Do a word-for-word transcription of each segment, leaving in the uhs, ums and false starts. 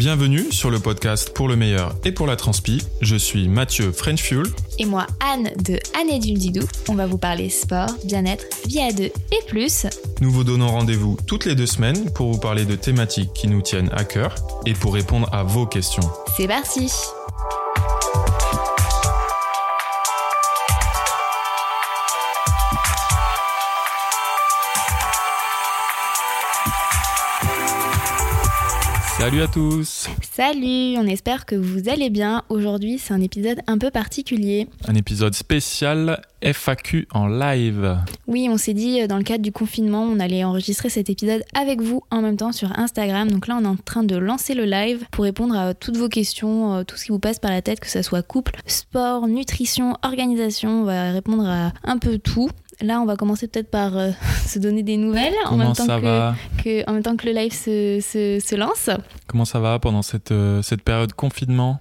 Bienvenue sur le podcast Pour le meilleur et pour la transpi. Je suis Mathieu Frenfuel. Et moi, Anne de Anne et du Didou. On va vous parler sport, bien-être, vie à deux et plus. Nous vous donnons rendez-vous toutes les deux semaines pour vous parler de thématiques qui nous tiennent à cœur et pour répondre à vos questions. C'est parti! Salut à tous! Salut! On espère que vous allez bien. Aujourd'hui, c'est un épisode un peu particulier. Un épisode spécial F A Q en live. Oui, on s'est dit, dans le cadre du confinement, on allait enregistrer cet épisode avec vous en même temps sur Instagram. Donc là, on est en train de lancer le live pour répondre à toutes vos questions, tout ce qui vous passe par la tête, que ce soit couple, sport, nutrition, organisation. On va répondre à un peu tout. Là, on va commencer peut-être par euh, se donner des nouvelles en même, temps que, que, en même temps que le live se, se, se lance. Comment ça va pendant cette, euh, cette période confinement ?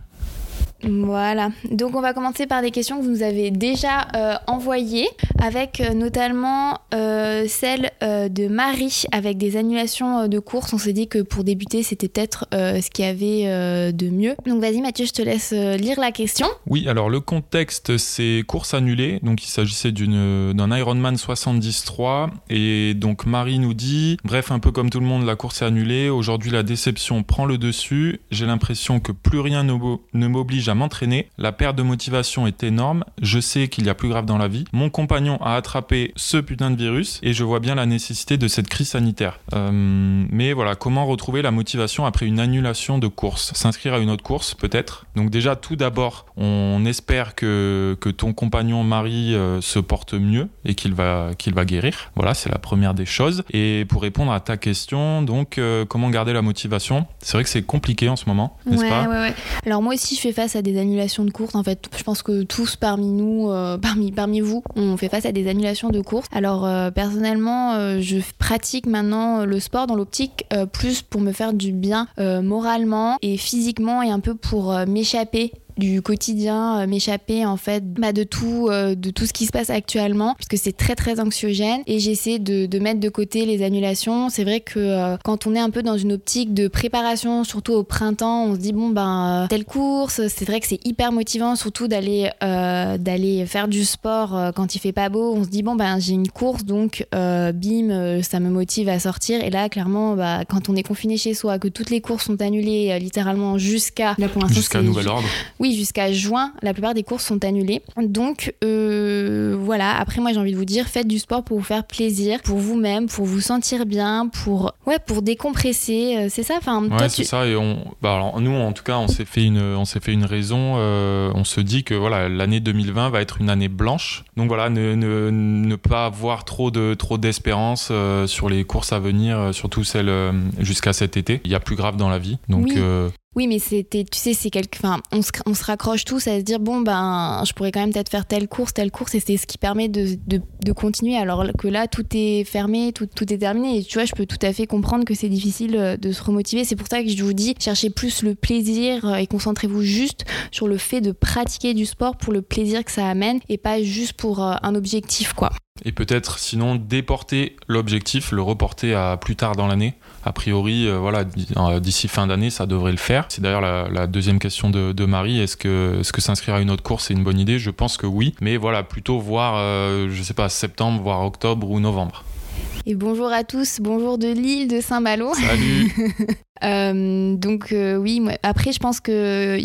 Voilà, donc on va commencer par des questions que vous nous avez déjà euh, envoyées, avec euh, notamment euh, celle euh, de Marie, avec des annulations euh, de courses. On s'est dit que pour débuter, c'était peut-être euh, ce qu'il y avait euh, de mieux. Donc vas-y Mathieu, je te laisse euh, lire la question. Oui, alors le contexte, c'est courses annulées, donc il s'agissait d'une, d'un Ironman soixante-dix trois, et donc Marie nous dit « Bref, un peu comme tout le monde, la course est annulée, aujourd'hui la déception prend le dessus, j'ai l'impression que plus rien ne, bo- ne m'oblige à m'entraîner. La perte de motivation est énorme. Je sais qu'il y a plus grave dans la vie. Mon compagnon a attrapé ce putain de virus et je vois bien la nécessité de cette crise sanitaire. Euh, mais voilà, comment retrouver la motivation après une annulation de course ? S'inscrire à une autre course, peut-être ? Donc déjà, tout d'abord, on espère que, que ton compagnon Marie euh, se porte mieux et qu'il va, qu'il va guérir. Voilà, c'est la première des choses. Et pour répondre à ta question, donc, euh, comment garder la motivation ? C'est vrai que c'est compliqué en ce moment, n'est-ce ouais, pas ? Ouais, ouais. Alors moi aussi, je fais face à des annulations de courses. En fait, je pense que tous parmi nous, euh, parmi, parmi vous, on fait face à des annulations de courses. Alors euh, personnellement, euh, je pratique maintenant le sport dans l'optique euh, plus pour me faire du bien euh, moralement et physiquement, et un peu pour euh, m'échapper du quotidien, euh, m'échapper en fait bah, de tout euh, de tout ce qui se passe actuellement, parce que c'est très très anxiogène, et j'essaie de, de mettre de côté les annulations. C'est vrai que euh, quand on est un peu dans une optique de préparation, surtout au printemps, on se dit bon ben euh, telle course, c'est vrai que c'est hyper motivant, surtout d'aller euh, d'aller faire du sport euh, quand il fait pas beau. On se dit bon ben j'ai une course, donc euh, bim euh, ça me motive à sortir. Et là clairement bah, quand on est confiné chez soi, que toutes les courses sont annulées euh, littéralement jusqu'à là pour l'instant jusqu'à nouvel ju- ordre oui jusqu'à juin, la plupart des courses sont annulées. Donc euh, voilà, après moi j'ai envie de vous dire, faites du sport pour vous faire plaisir, pour vous-même, pour vous sentir bien, pour ouais, pour décompresser, c'est ça. Enfin ouais, toi, c'est tu... ça. Et on bah alors, nous en tout cas, on s'est fait une on s'est fait une raison, euh, on se dit que voilà, l'année deux mille vingt va être une année blanche. Donc voilà, ne ne, ne pas avoir trop de trop d'espérance euh, sur les courses à venir, euh, surtout celles euh, jusqu'à cet été. Il y a plus grave dans la vie. Donc oui. euh, Oui, mais c'était, tu sais, c'est quelque, enfin, on se, on se raccroche tous à se dire bon ben, je pourrais quand même peut-être faire telle course, telle course, et c'est ce qui permet de, de, de continuer. Alors que là, tout est fermé, tout, tout est terminé. Et tu vois, je peux tout à fait comprendre que c'est difficile de se remotiver. C'est pour ça que je vous dis, cherchez plus le plaisir et concentrez-vous juste sur le fait de pratiquer du sport pour le plaisir que ça amène, et pas juste pour un objectif, quoi. Et peut-être sinon déporter l'objectif, le reporter à plus tard dans l'année. A priori, euh, voilà, d'ici fin d'année, ça devrait le faire. C'est d'ailleurs la, la deuxième question de, de Marie. Est-ce que, est-ce que s'inscrire à une autre course, c'est une bonne idée ? Je pense que oui. Mais voilà, plutôt voir, euh, je sais pas, septembre, voire octobre ou novembre. Et bonjour à tous, bonjour de Lille, de Saint-Malo. Salut. Euh, donc euh, oui, moi, après je pense que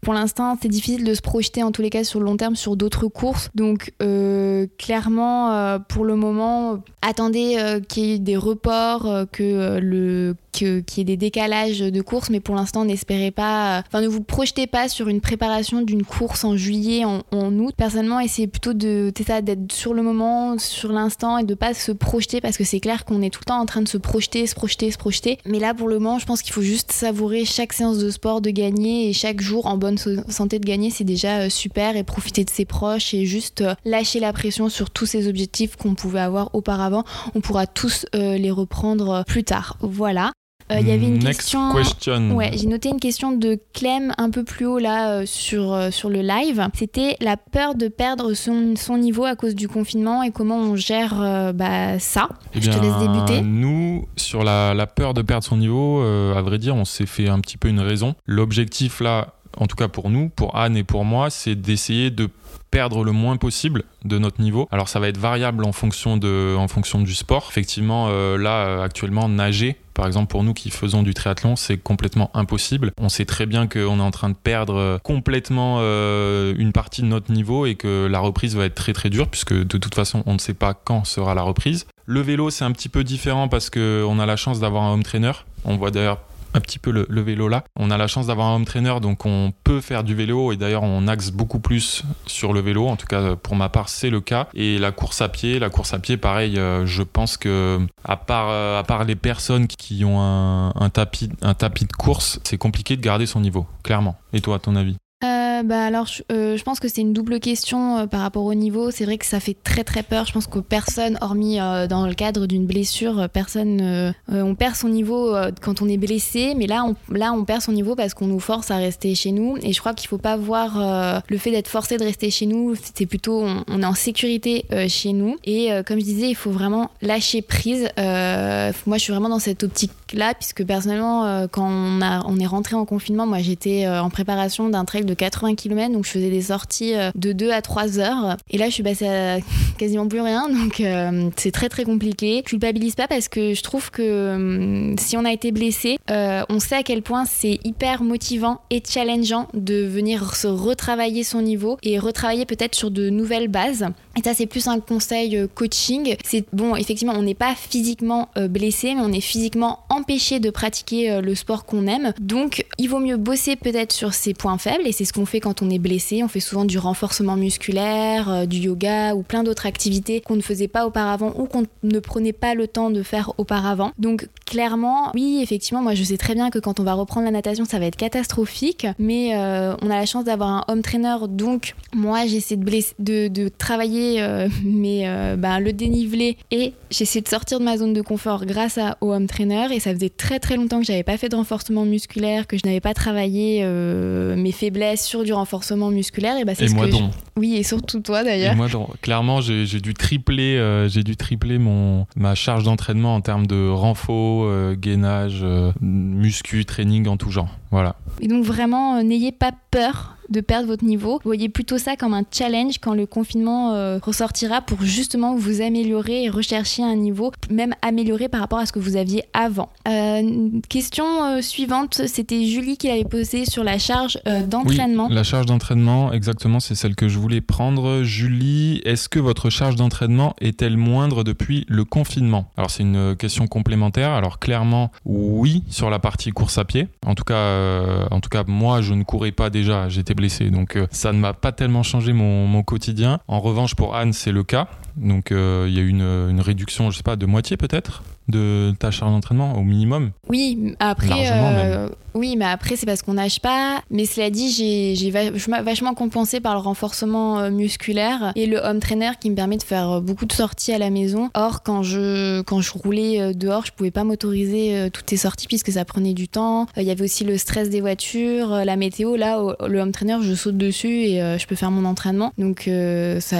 pour l'instant c'est difficile de se projeter en tous les cas sur le long terme sur d'autres courses, donc euh, clairement euh, pour le moment attendez euh, qu'il y ait des reports, euh, que euh, le que, qu'il y ait des décalages de courses, mais pour l'instant n'espérez pas, enfin euh, ne vous projetez pas sur une préparation d'une course en juillet, en, en août. Personnellement, essayez plutôt de, c'est ça, d'être sur le moment, sur l'instant, et de pas se projeter, parce que c'est clair qu'on est tout le temps en train de se projeter, se projeter, se projeter, mais là pour le moment je pense qu'il faut juste savourer chaque séance de sport de gagner, et chaque jour en bonne santé de gagner, c'est déjà super, et profiter de ses proches, et juste lâcher la pression sur tous ces objectifs qu'on pouvait avoir auparavant. On pourra tous les reprendre plus tard. Voilà. Il euh, y avait une Next question. question. Ouais, j'ai noté une question de Clem un peu plus haut là euh, sur euh, sur le live. C'était la peur de perdre son son niveau à cause du confinement et comment on gère euh, bah ça. Eh bien, je te laisse débuter. Nous, sur la la peur de perdre son niveau, euh, à vrai dire, on s'est fait un petit peu une raison. L'objectif là, en tout cas pour nous, pour Anne et pour moi, c'est d'essayer de perdre le moins possible de notre niveau. Alors ça va être variable en fonction de en fonction du sport. Effectivement, euh, là actuellement nager. Par exemple, pour nous qui faisons du triathlon, c'est complètement impossible. On sait très bien qu'on est en train de perdre complètement une partie de notre niveau et que la reprise va être très très dure puisque de toute façon, on ne sait pas quand sera la reprise. Le vélo, c'est un petit peu différent parce qu'on a la chance d'avoir un home trainer. On voit d'ailleurs un petit peu le, le vélo là. On a la chance d'avoir un home trainer, donc on peut faire du vélo et d'ailleurs on axe beaucoup plus sur le vélo. En tout cas, pour ma part, c'est le cas. Et la course à pied, la course à pied, pareil, euh, je pense que à part, euh, à part les personnes qui ont un, un, tapis, un tapis de course, c'est compliqué de garder son niveau, clairement. Et toi, à ton avis ? Euh, bah alors je, euh, je pense que c'est une double question euh, par rapport au niveau. C'est vrai que ça fait très très peur. Je pense que personne, hormis euh, dans le cadre d'une blessure, euh, personne euh, euh, on perd son niveau euh, quand on est blessé, mais là on, là on perd son niveau parce qu'on nous force à rester chez nous. Et je crois qu'il faut pas voir euh, le fait d'être forcé de rester chez nous, c'est plutôt on, on est en sécurité euh, chez nous. Et euh, comme je disais, il faut vraiment lâcher prise. euh, moi je suis vraiment dans cette optique là puisque personnellement euh, quand on, a, on est rentré en confinement, moi j'étais euh, en préparation d'un trail de quatre-vingts kilomètres, donc je faisais des sorties de deux à trois heures et là je suis passée à quasiment plus rien, donc euh, c'est très très compliqué. Je culpabilise pas parce que je trouve que euh, si on a été blessé, euh, on sait à quel point c'est hyper motivant et challengeant de venir se retravailler son niveau et retravailler peut-être sur de nouvelles bases. Et ça c'est plus un conseil coaching. C'est bon, effectivement on n'est pas physiquement euh, blessé, mais on est physiquement empêché de pratiquer euh, le sport qu'on aime, donc il vaut mieux bosser peut-être sur ses points faibles. Et c'est ce qu'on fait quand on est blessé. On fait souvent du renforcement musculaire, euh, du yoga ou plein d'autres activités qu'on ne faisait pas auparavant ou qu'on ne prenait pas le temps de faire auparavant. Donc clairement, oui, effectivement, moi je sais très bien que quand on va reprendre la natation, ça va être catastrophique, mais euh, on a la chance d'avoir un home trainer, donc moi j'essaie de, blesser, de, de travailler euh, mais, euh, bah, le dénivelé, et j'essaie de sortir de ma zone de confort grâce à, au home trainer. Et ça faisait très très longtemps que j'avais pas fait de renforcement musculaire, que je n'avais pas travaillé euh, mes faiblesses sur du renforcement musculaire. Et bah c'est et ce moi que donc. Je... oui, et surtout toi d'ailleurs. Et moi donc. Clairement, j'ai, j'ai dû tripler, euh, j'ai dû tripler mon ma charge d'entraînement en termes de renfo, euh, gainage, euh, muscu, training en tout genre. Voilà. Et donc vraiment, euh, n'ayez pas peur de perdre votre niveau. Voyez plutôt ça comme un challenge quand le confinement euh, ressortira, pour justement vous améliorer et rechercher un niveau même amélioré par rapport à ce que vous aviez avant. Euh, question euh, suivante, c'était Julie qui l'avait posée sur la charge euh, d'entraînement. Oui, la charge d'entraînement, exactement, c'est celle que je voulais prendre. Julie, est-ce que votre charge d'entraînement est-elle moindre depuis le confinement ? Alors c'est une question complémentaire. Alors clairement, oui, sur la partie course à pied. En tout cas, euh, en tout cas moi, je ne courais pas déjà, j'étais blessé, donc euh, ça ne m'a pas tellement changé mon, mon quotidien. En revanche, pour Anne, c'est le cas, donc il euh, y a eu une, une réduction, je sais pas, de moitié peut-être de ta charge d'entraînement au minimum. Oui, après, euh, oui, mais après c'est parce qu'on nage pas. Mais cela dit, j'ai, j'ai vachement compensé par le renforcement musculaire et le home trainer qui me permet de faire beaucoup de sorties à la maison. Or, quand je quand je roulais dehors, je pouvais pas m'autoriser toutes ces sorties puisque ça prenait du temps. Il y avait aussi le stress des voitures, la météo. Là, le home trainer, je saute dessus et je peux faire mon entraînement. Donc euh, ça,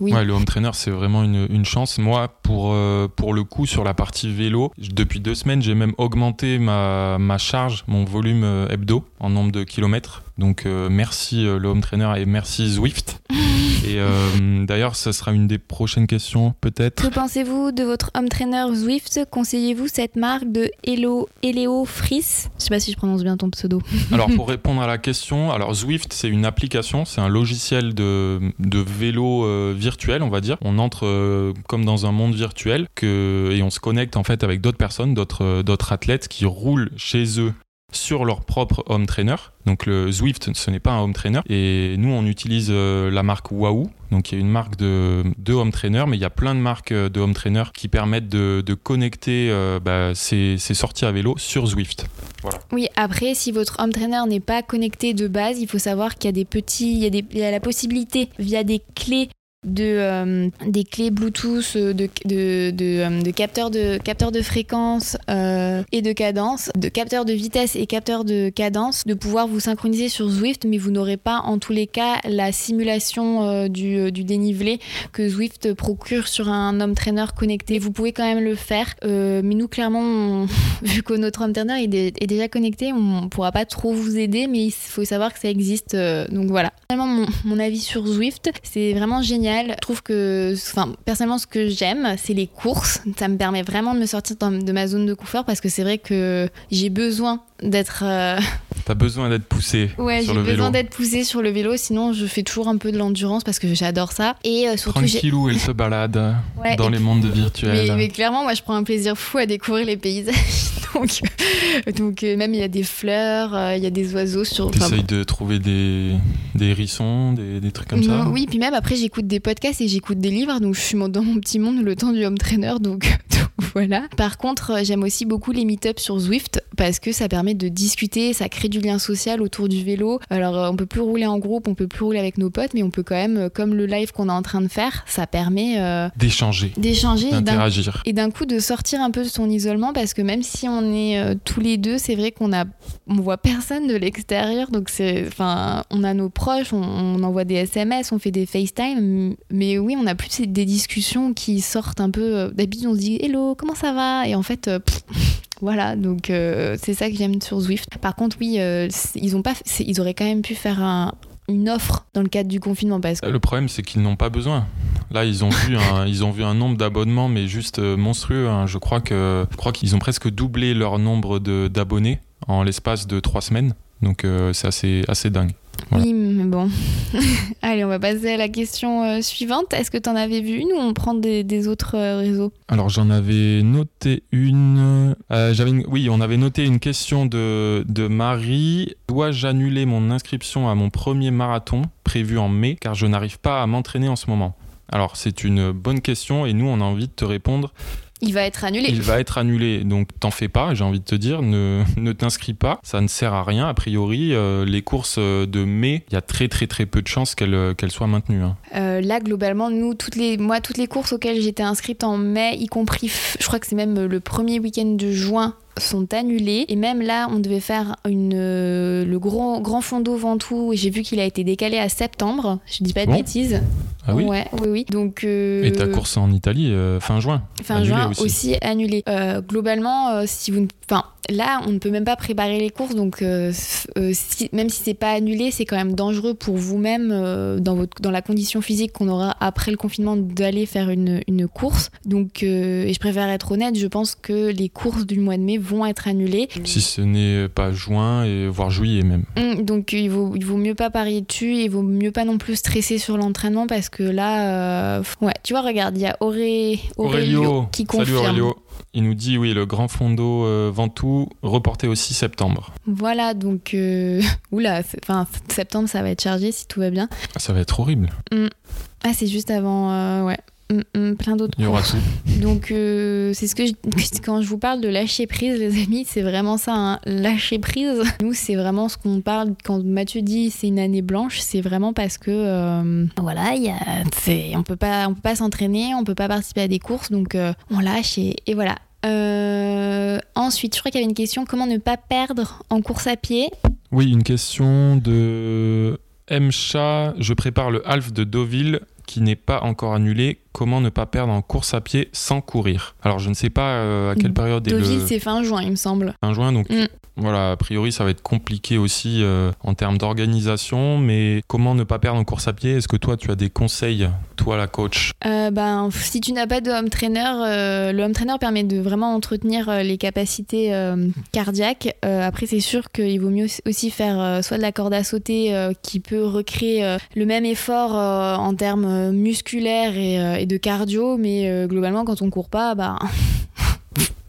oui. Ouais, le home trainer, c'est vraiment une, une chance. Moi, pour pour le coup, sur la partie vélo, depuis deux semaines, j'ai même augmenté ma, ma charge, mon volume hebdo en nombre de kilomètres. Donc euh, merci euh, le home trainer et merci Zwift. Et euh, d'ailleurs, ça sera une des prochaines questions peut-être. Que pensez-vous de votre home trainer Zwift ? Conseillez-vous cette marque de Hello, Eléo Friss ? Je sais pas si je prononce bien ton pseudo. Alors pour répondre à la question, alors Zwift c'est une application, c'est un logiciel de, de vélo euh, virtuel, on va dire. On entre euh, comme dans un monde virtuel que, et on se connecte en fait avec d'autres personnes, d'autres, euh, d'autres athlètes qui roulent chez eux sur leur propre home trainer. Donc le Zwift, ce n'est pas un home trainer. Et nous, on utilise euh, la marque Wahoo. Donc il y a une marque de, de home trainer, mais il y a plein de marques de home trainer qui permettent de, de connecter euh, bah, ces, ces sorties à vélo sur Zwift. Voilà. Oui, après, si votre home trainer n'est pas connecté de base, il faut savoir qu'il y a des petits, il y a, des, il y a la possibilité via des clés de euh, des clés Bluetooth, de de de, de, de capteurs de capteurs de fréquence euh, et de cadence, de capteurs de vitesse et capteurs de cadence, de pouvoir vous synchroniser sur Zwift, mais vous n'aurez pas en tous les cas la simulation euh, du du dénivelé que Zwift procure sur un home trainer connecté. Vous pouvez quand même le faire, euh, mais nous clairement, on, vu que notre home trainer est, dé, est déjà connecté, on pourra pas trop vous aider, mais il faut savoir que ça existe. Euh, donc voilà. Finalement, mon, mon avis sur Zwift, c'est vraiment génial. Je trouve que, enfin, personnellement, ce que j'aime, c'est les courses. Ça me permet vraiment de me sortir de ma zone de confort parce que c'est vrai que j'ai besoin d'être... Euh... T'as besoin d'être poussée ouais, sur le vélo. Ouais, j'ai besoin d'être poussée sur le vélo, sinon je fais toujours un peu de l'endurance parce que j'adore ça. Et euh, surtout, tranquillou, elle se balade ouais, dans les mondes virtuels. Mais, mais clairement, moi, je prends un plaisir fou à découvrir les paysages. donc, donc euh, même, il y a des fleurs, euh, il y a des oiseaux sur... T'essayes enfin, bon. de trouver des, des hérissons, des, des trucs comme non, ça Oui, puis même, après, j'écoute des podcasts et j'écoute des livres, donc je suis dans mon petit monde le temps du home trainer, donc... Voilà. Par contre, j'aime aussi beaucoup les meet-ups sur Zwift parce que ça permet de discuter, ça crée du lien social autour du vélo. Alors, on peut plus rouler en groupe, on peut plus rouler avec nos potes, mais on peut quand même, comme le live qu'on est en train de faire, ça permet euh, d'échanger, d'échanger, d'interagir et d'un, et d'un coup de sortir un peu de son isolement parce que même si on est euh, tous les deux, c'est vrai qu'on a, on voit personne de l'extérieur, donc c'est, enfin, on a nos proches, on, on envoie des S M S, on fait des FaceTime, mais oui, on a plus des discussions qui sortent un peu. D'habitude, on se dit hello. Comment ça va ? Et en fait, euh, pff, voilà, donc euh, c'est ça que j'aime sur Zwift. Par contre, oui, euh, ils ont pas, ils auraient quand même pu faire un, une offre dans le cadre du confinement parce que... Le problème, c'est qu'ils n'ont pas besoin. Là, ils ont vu un, ils ont vu un nombre d'abonnements, mais juste monstrueux. Hein. Je crois que, je crois qu'ils ont presque doublé leur nombre de, d'abonnés en l'espace de trois semaines. Donc euh, c'est assez, assez dingue. Voilà. Oui, mais bon. Allez, on va passer à la question euh, suivante. Est-ce que tu en avais vu une ou on prend des, des autres euh, réseaux ? Alors, j'en avais noté une. Euh, j'avais une... Oui, on avait noté une question de, de Marie. Dois-je annuler mon inscription à mon premier marathon prévu en mai car je n'arrive pas à m'entraîner en ce moment ? Alors, c'est une bonne question et nous, on a envie de te répondre. Il va être annulé. Il va être annulé, donc t'en fais pas, j'ai envie de te dire, ne, ne t'inscris pas, ça ne sert à rien. A priori, euh, les courses de mai, il y a très très très peu de chances qu'elles, qu'elles soient maintenues. Hein. Euh, là, globalement, nous, toutes les, moi, toutes les courses auxquelles j'étais inscrite en mai, y compris, je crois que c'est même le premier week-end de juin, sont annulés et même là on devait faire une, euh, le gros, grand Fondo Ventoux et j'ai vu qu'il a été décalé à septembre, je dis pas de bon. bêtises ah oui. Ouais, oui, oui. Donc, euh, et ta course en Italie euh, fin juin fin annulée juin aussi, aussi annulée euh, globalement euh, si vous ne... enfin, là on ne peut même pas préparer les courses donc euh, si, même si c'est pas annulé c'est quand même dangereux pour vous-même euh, dans, votre, dans la condition physique qu'on aura après le confinement d'aller faire une, une course donc euh, et je préfère être honnête, je pense que les courses du mois de mai vont être annulés. Si ce n'est pas juin, et voire juillet même. Donc il vaut, il vaut mieux pas parier dessus, il vaut mieux pas non plus stresser sur l'entraînement parce que là... Euh... Ouais, tu vois, regarde, il y a Auré... Aurélio, Aurélio qui confirme. Salut Aurélio. Il nous dit, oui, le Grand Fondo euh, Ventoux reporté au six septembre. Voilà, donc... Euh... Oula, enfin, septembre, ça va être chargé si tout va bien. Ça va être horrible. Mm. Ah, c'est juste avant... Euh, ouais. Plein d'autres il y aura tout. Donc euh, c'est ce que je, quand je vous parle de lâcher prise les amis c'est vraiment ça hein, lâcher prise nous c'est vraiment ce qu'on parle quand Mathieu dit c'est une année blanche c'est vraiment parce que euh, voilà y a, c'est, on peut pas on peut pas s'entraîner on peut pas participer à des courses donc euh, on lâche et, et voilà euh, ensuite je crois qu'il y avait une question comment ne pas perdre en course à pied oui une question de M-Chat je prépare le half de Deauville qui n'est pas encore annulé, comment ne pas perdre en course à pied sans courir ? Alors, je ne sais pas euh, à quelle période... Deauville, le... c'est fin juin, il me semble. Fin juin, donc mm. voilà, a priori, ça va être compliqué aussi euh, en termes d'organisation, mais comment ne pas perdre en course à pied ? Est-ce que toi, tu as des conseils, toi, la coach ? euh, ben, Si tu n'as pas de home trainer, euh, le home trainer permet de vraiment entretenir les capacités euh, cardiaques. Euh, après, c'est sûr qu'il vaut mieux aussi faire euh, soit de la corde à sauter euh, qui peut recréer euh, le même effort euh, en termes musculaire et, euh, et de cardio mais euh, globalement quand on court pas bah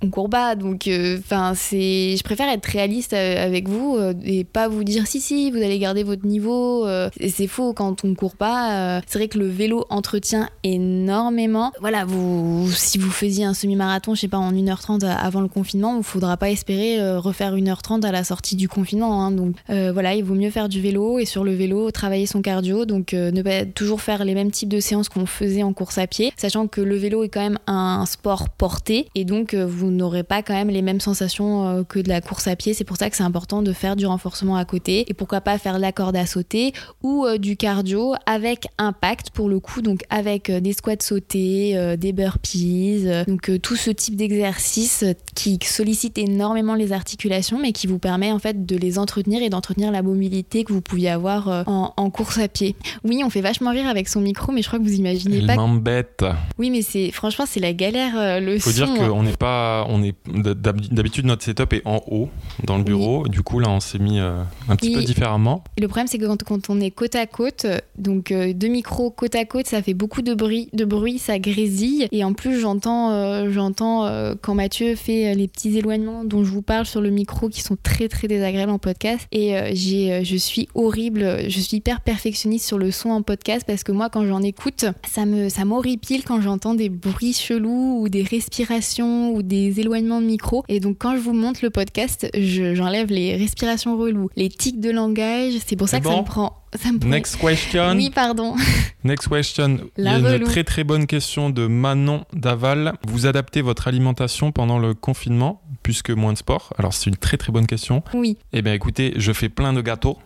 on court pas, donc enfin euh, c'est, je préfère être réaliste avec vous euh, et pas vous dire si si vous allez garder votre niveau, euh, et c'est faux quand on court pas. Euh, c'est vrai que le vélo entretient énormément. Voilà, vous, si vous faisiez un semi-marathon, je sais pas, en une heure trente avant le confinement, il faudra pas espérer euh, refaire une heure trente à la sortie du confinement, hein, donc euh, voilà, il vaut mieux faire du vélo, et sur le vélo travailler son cardio, donc euh, ne pas toujours faire les mêmes types de séances qu'on faisait en course à pied, sachant que le vélo est quand même un sport porté, et donc euh, vous n'aurez pas quand même les mêmes sensations que de la course à pied. C'est pour ça que c'est important de faire du renforcement à côté, et pourquoi pas faire de la corde à sauter ou du cardio avec impact pour le coup, donc avec des squats sautés, des burpees, donc tout ce type d'exercice qui sollicite énormément les articulations mais qui vous permet en fait de les entretenir et d'entretenir la mobilité que vous pouviez avoir en, en course à pied. Oui, on fait vachement rire avec son micro, mais je crois que vous imaginez il pas. Il m'embête. Que... Oui, mais c'est franchement c'est la galère le son. Faut dire qu'on n'est pas on est d'habitude notre setup est en haut dans le bureau, oui. Du coup là on s'est mis euh, un petit et peu différemment. Le problème c'est que quand, quand on est côte à côte, donc euh, deux micros côte à côte, ça fait beaucoup de bruit, de bruit, ça grésille, et en plus j'entends euh, j'entends euh, quand Mathieu fait les petits éloignements dont je vous parle sur le micro qui sont très très désagréables en podcast, et euh, j'ai euh, je suis horrible, je suis hyper perfectionniste sur le son en podcast parce que moi quand j'en écoute, ça me ça m'horripile quand j'entends des bruits chelous ou des respirations ou des éloignements de micro, et donc quand je vous montre le podcast je, j'enlève les respirations reloues, les tics de langage, c'est pour ça que bon. ça me prend Ça me Next question. Oui, pardon. Next question. La Il y a relou. Une très très bonne question de Manon Daval. Vous adaptez votre alimentation pendant le confinement, puisque moins de sport. Alors, c'est une très très bonne question. Oui. Eh bien, écoutez, je fais plein de gâteaux.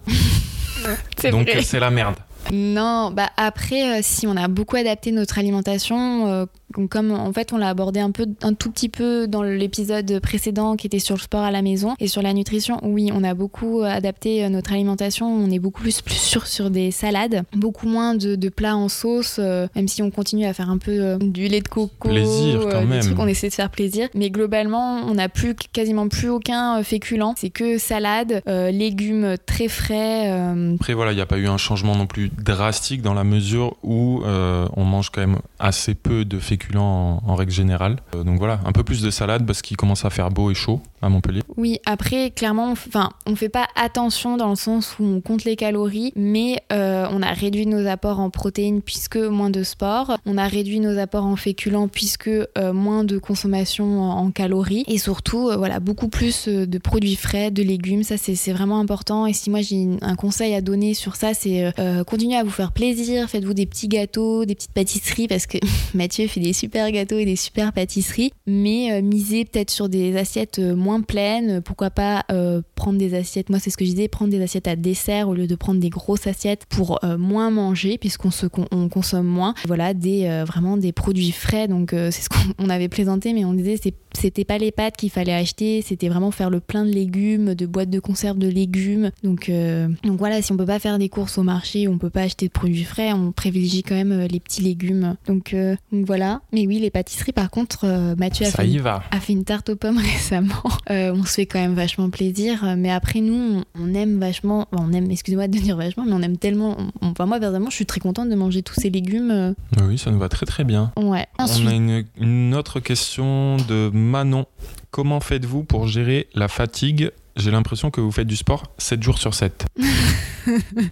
C'est donc, vrai. C'est la merde. Non, bah après, euh, si on a beaucoup adapté notre alimentation, euh, comme en fait on l'a abordé un, peu, un tout petit peu dans l'épisode précédent qui était sur le sport à la maison et sur la nutrition, oui, on a beaucoup adapté notre alimentation, on est beaucoup plus, plus sûr sur des salades, beaucoup moins de, de plats en sauce, euh, même si on continue à faire un peu euh, du lait de coco, plaisir quand euh, même. Des trucs, on essaie de faire plaisir, mais globalement on n'a plus, quasiment plus aucun féculent, c'est que salade, euh, légumes très frais. Euh... Après voilà, il n'y a pas eu un changement non plus drastique dans la mesure où euh, on mange quand même assez peu de féculents en, en règle générale. Euh, donc voilà, un peu plus de salade parce qu'il commence à faire beau et chaud à Montpellier. Oui, après clairement, enfin, on fait pas attention dans le sens où on compte les calories, mais euh, on a réduit nos apports en protéines puisque moins de sport, on a réduit nos apports en féculents puisque euh, moins de consommation en, en calories, et surtout euh, voilà, beaucoup plus de produits frais, de légumes, ça c'est, c'est vraiment important. Et si moi j'ai un conseil à donner sur ça, c'est euh, continuer à vous faire plaisir, faites-vous des petits gâteaux, des petites pâtisseries, parce que Mathieu fait des super gâteaux et des super pâtisseries, mais euh, misez peut-être sur des assiettes euh, moins pleines, pourquoi pas euh, prendre des assiettes, moi c'est ce que je disais, prendre des assiettes à dessert au lieu de prendre des grosses assiettes pour euh, moins manger, puisqu'on se con- on consomme moins, voilà, des, euh, vraiment des produits frais, donc euh, c'est ce qu'on on avait plaisanté, mais on disait c'est, c'était pas les pâtes qu'il fallait acheter, c'était vraiment faire le plein de légumes, de boîtes de conserve de légumes, donc, euh, donc voilà, si on peut pas faire des courses au marché, on peut pas acheter de produits frais, on privilégie quand même les petits légumes, donc, euh, donc voilà. Mais oui, les pâtisseries par contre, euh, Mathieu a fait, une, a fait une tarte aux pommes récemment, euh, on se fait quand même vachement plaisir, mais après nous on aime vachement, on aime, excusez-moi de dire vachement, mais on aime tellement, on, enfin moi personnellement je suis très contente de manger tous ces légumes. Oui, ça nous va très très bien. Ouais. Ensuite, on a une, une autre question de Manon. Comment faites-vous pour gérer la fatigue? J'ai l'impression que vous faites du sport sept jours sur sept.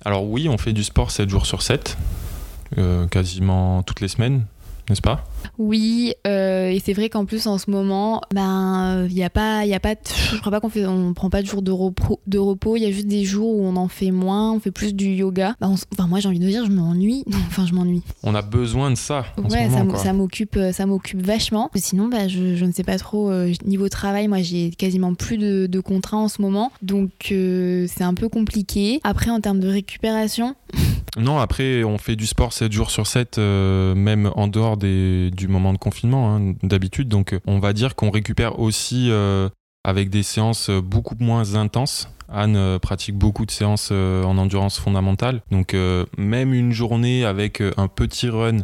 Alors oui, on fait du sport sept jours sur sept, euh, quasiment toutes les semaines, n'est-ce pas ? Oui, euh, et c'est vrai qu'en plus en ce moment, ben il y a pas, il y a pas, je crois pas qu'on fait, on prend pas de jours de repos, de repos. Il y a juste des jours où on en fait moins, on fait plus du yoga. Ben, on, enfin moi j'ai envie de dire, je m'ennuie. Non, enfin je m'ennuie. On a besoin de ça. En ouais, ce moment, ça, quoi. ça m'occupe, ça m'occupe vachement. Sinon, ben je, je ne sais pas trop euh, niveau travail. Moi j'ai quasiment plus de, de contrats en ce moment, donc euh, c'est un peu compliqué. Après en termes de récupération. Non, après on fait du sport sept jours sur sept, euh, même en dehors des, du moment de confinement, hein, d'habitude, donc on va dire qu'on récupère aussi euh, avec des séances beaucoup moins intenses. Anne pratique beaucoup de séances en endurance fondamentale, donc euh, même une journée avec un petit run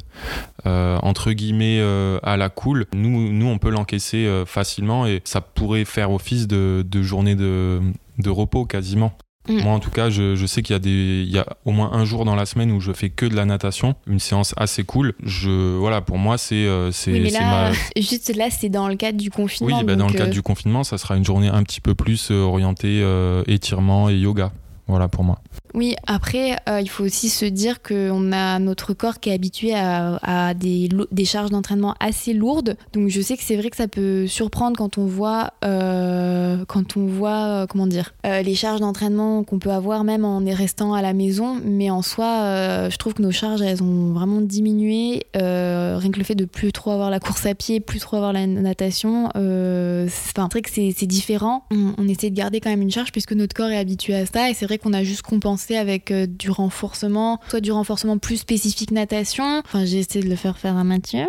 euh, entre guillemets euh, à la cool, nous, nous on peut l'encaisser euh, facilement, et ça pourrait faire office de, de journée de, de repos quasiment. Mmh. Moi, en tout cas, je, je sais qu'il y a, des, il y a au moins un jour dans la semaine où je fais que de la natation, une séance assez cool. Je, voilà, pour moi, c'est, c'est, oui, mais c'est là, ma... Juste là, c'est dans le cadre du confinement. Oui, bah, dans le cadre euh... du confinement, ça sera une journée un petit peu plus orientée euh, étirement et yoga. Voilà pour moi. Oui, après, euh, il faut aussi se dire qu'on a notre corps qui est habitué à, à des, lo- des charges d'entraînement assez lourdes. Donc, je sais que c'est vrai que ça peut surprendre quand on voit, euh, quand on voit euh, comment dire, euh, les charges d'entraînement qu'on peut avoir même en restant à la maison. Mais en soi, euh, je trouve que nos charges, elles ont vraiment diminué. Euh, rien que le fait de plus trop avoir la course à pied, plus trop avoir la natation, euh, c'est, enfin, c'est vrai que c'est, c'est différent. On, on essaie de garder quand même une charge puisque notre corps est habitué à ça. Et c'est vrai qu'on a juste compensé avec euh, du renforcement, soit du renforcement plus spécifique natation. Enfin, j'ai essayé de le faire faire à Mathieu.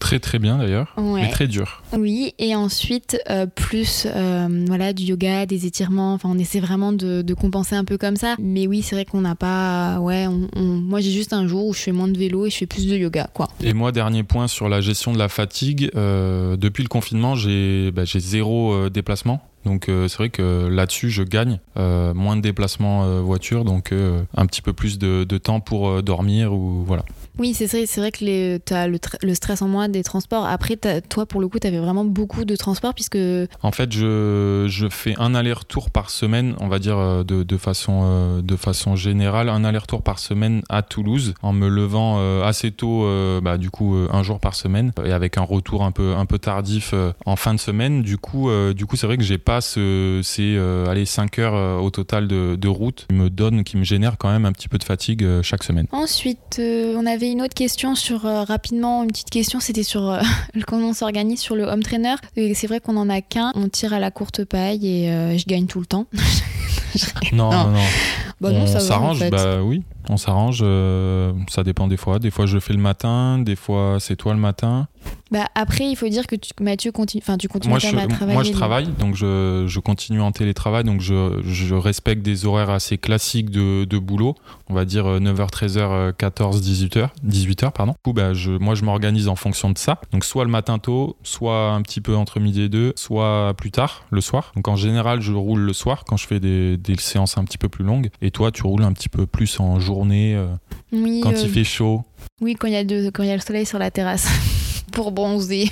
Très très bien d'ailleurs, ouais. Mais très dur. Oui, et ensuite euh, plus euh, voilà, du yoga, des étirements. Enfin, on essaie vraiment de, de compenser un peu comme ça. Mais oui, c'est vrai qu'on n'a pas... Ouais, on, on... Moi, j'ai juste un jour où je fais moins de vélo et je fais plus de yoga, quoi. Et moi, dernier point sur la gestion de la fatigue. Euh, depuis le confinement, j'ai, bah, j'ai zéro euh, déplacement. Donc euh, c'est vrai que là-dessus je gagne euh, moins de déplacements euh, voiture, donc euh, un petit peu plus de, de temps pour euh, dormir ou voilà. Oui, c'est vrai, c'est vrai que les, t'as le, tra- le stress en moins des transports. Après, toi, pour le coup, t'avais vraiment beaucoup de transports puisque... En fait, je, je fais un aller-retour par semaine, on va dire de, de, façon, de façon générale, un aller-retour par semaine à Toulouse en me levant assez tôt, bah, du coup, un jour par semaine et avec un retour un peu, un peu tardif en fin de semaine. Du coup, du coup, c'est vrai que j'ai pas ce, ces allez, cinq heures au total de, de route qui me donne, qui me génère quand même un petit peu de fatigue chaque semaine. Ensuite, on avait une autre question sur euh, rapidement une petite question, c'était sur euh, comment on s'organise sur le home trainer. Et c'est vrai qu'on en a qu'un, on tire à la courte paille et euh, je gagne tout le temps. non non non, non. Bah non, on ça s'arrange va, en fait. Bah oui, on s'arrange, euh, ça dépend des fois. Des fois je fais le matin, des fois c'est toi le matin. Bah après il faut dire que tu, Mathieu continue, enfin tu continues quand même à travailler. Moi je travaille, donc je, je continue en télétravail, donc je, je respecte des horaires assez classiques de, de boulot, on va dire neuf heures, treize heures, quatorze heures, dix-huit heures pardon. Du coup bah je, moi je m'organise en fonction de ça, donc soit le matin tôt, soit un petit peu entre midi et deux, soit plus tard le soir. Donc en général je roule le soir quand je fais des, des séances un petit peu plus longues, et toi tu roules un petit peu plus en journée euh, oui, quand euh, il fait chaud. Oui, quand il y a de, quand il y a le soleil sur la terrasse. Pour bronzer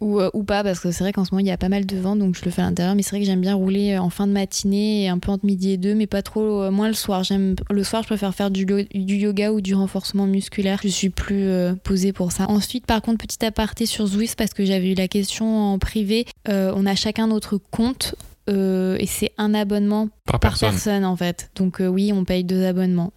ou, euh, ou pas, parce que c'est vrai qu'en ce moment il y a pas mal de vent, donc je le fais à l'intérieur. Mais c'est vrai que j'aime bien rouler en fin de matinée et un peu entre midi et deux, mais pas trop, euh, moins le soir. J'aime, le soir je préfère faire du, du yoga ou du renforcement musculaire, je suis plus euh, posée pour ça. Ensuite par contre, petit aparté sur Zwift, parce que j'avais eu la question en privé, euh, on a chacun notre compte. Euh, et c'est un abonnement par, par personne. personne en fait, donc euh, oui, on paye deux abonnements.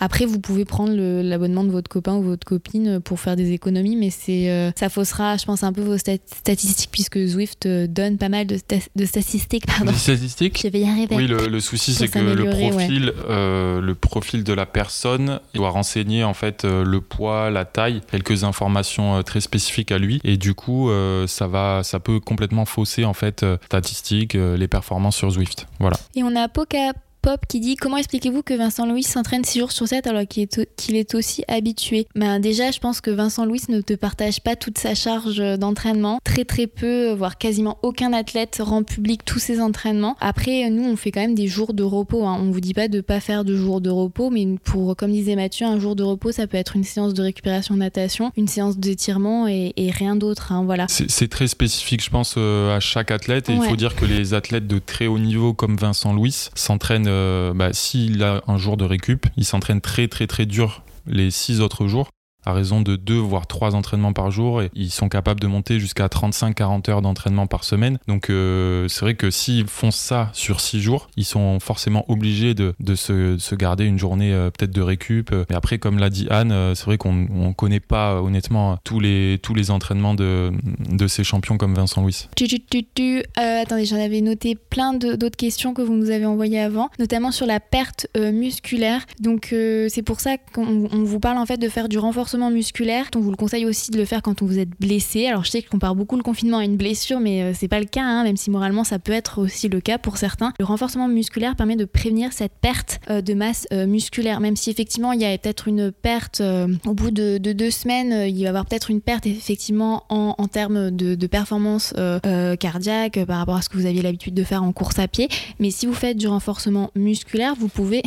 Après vous pouvez prendre le, l'abonnement de votre copain ou votre copine pour faire des économies, mais c'est, euh, ça faussera je pense un peu vos stat- statistiques puisque Zwift donne pas mal de, sta- de statistiques pardon. Des statistiques. Je vais y arriver. Oui, le, le souci c'est que le profil, ouais. euh, le profil de la personne doit renseigner en fait euh, le poids, la taille, quelques informations euh, très spécifiques à lui, et du coup euh, ça, va, ça peut complètement fausser en fait euh, statistiques, euh, les performances sur Zwift. Voilà. Et on a Poca Pop qui dit: comment expliquez-vous que Vincent Louis s'entraîne six jours sur sept alors qu'il est, au- qu'il est aussi habitué? Ben déjà je pense que Vincent Louis ne te partage pas toute sa charge d'entraînement, très très peu, voire quasiment aucun athlète rend public tous ses entraînements. Après nous on fait quand même des jours de repos, hein. On vous dit pas de pas faire de jours de repos, mais pour, comme disait Mathieu, un jour de repos ça peut être une séance de récupération natation, une séance d'étirement et, et rien d'autre, hein, voilà. C'est, c'est très spécifique je pense euh, à chaque athlète, et ouais. Il faut dire que les athlètes de très haut niveau comme Vincent Louis s'entraînent Euh, bah, s'il a un jour de récup, il s'entraîne très très très dur les six autres jours, à raison de deux voire trois entraînements par jour, et ils sont capables de monter jusqu'à trente-cinq à quarante heures d'entraînement par semaine. Donc euh, c'est vrai que s'ils font ça sur six jours, ils sont forcément obligés de, de, se, de se garder une journée euh, peut-être de récup. Mais après, comme l'a dit Anne, euh, c'est vrai qu'on ne connaît pas euh, honnêtement tous les, tous les entraînements de, de ces champions comme Vincent Louis. Tu, tu, tu, tu. Euh, attendez, j'en avais noté plein de, d'autres questions que vous nous avez envoyées avant, notamment sur la perte euh, musculaire. Donc euh, c'est pour ça qu'on on vous parle en fait de faire du renforcement renforcement musculaire. On vous le conseille aussi de le faire quand vous êtes blessé. Alors je sais qu'on compare beaucoup le confinement à une blessure, mais c'est pas le cas, hein, même si moralement ça peut être aussi le cas pour certains. Le renforcement musculaire permet de prévenir cette perte euh, de masse euh, musculaire, même si effectivement il y a peut-être une perte euh, au bout de, de deux semaines, euh, il va y avoir peut-être une perte effectivement en, en termes de, de performance euh, euh, cardiaque euh, par rapport à ce que vous aviez l'habitude de faire en course à pied. Mais si vous faites du renforcement musculaire, vous pouvez...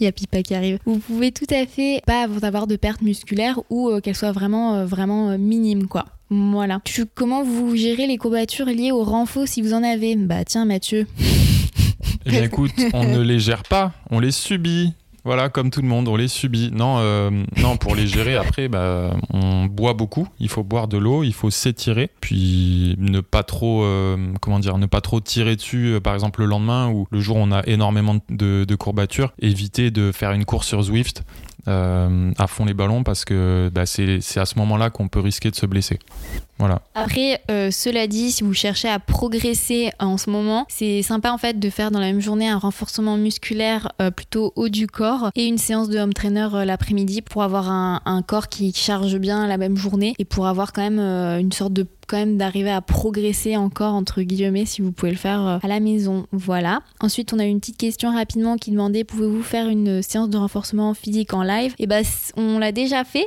il y a Pipa qui arrive. Vous pouvez tout à fait pas avoir de perte musculaire ou euh, qu'elle soit vraiment, euh, vraiment euh, minime, quoi. Voilà. Tu, comment vous gérez les courbatures liées au renfo si vous en avez ? Bah tiens, Mathieu. Eh bien écoute, on ne les gère pas, on les subit. Voilà, comme tout le monde, on les subit. Non, euh, non, pour les gérer, après, bah, on boit beaucoup. Il faut boire de l'eau, il faut s'étirer, puis ne pas trop, euh, comment dire, ne pas trop tirer dessus. Euh, par exemple, le lendemain ou le jour où on a énormément de, de courbatures, éviter de faire une course sur Zwift euh, à fond les ballons parce que bah, c'est, c'est à ce moment-là qu'on peut risquer de se blesser. Voilà. Après, euh, cela dit, si vous cherchez à progresser en ce moment, c'est sympa en fait de faire dans la même journée un renforcement musculaire euh, plutôt haut du corps et une séance de home trainer euh, l'après-midi pour avoir un, un corps qui charge bien la même journée et pour avoir quand même euh, une sorte de quand même d'arriver à progresser encore entre guillemets si vous pouvez le faire euh, à la maison. Voilà. Ensuite, on a une petite question rapidement qui demandait pouvez-vous faire une séance de renforcement physique en live ? Et bah on l'a déjà fait.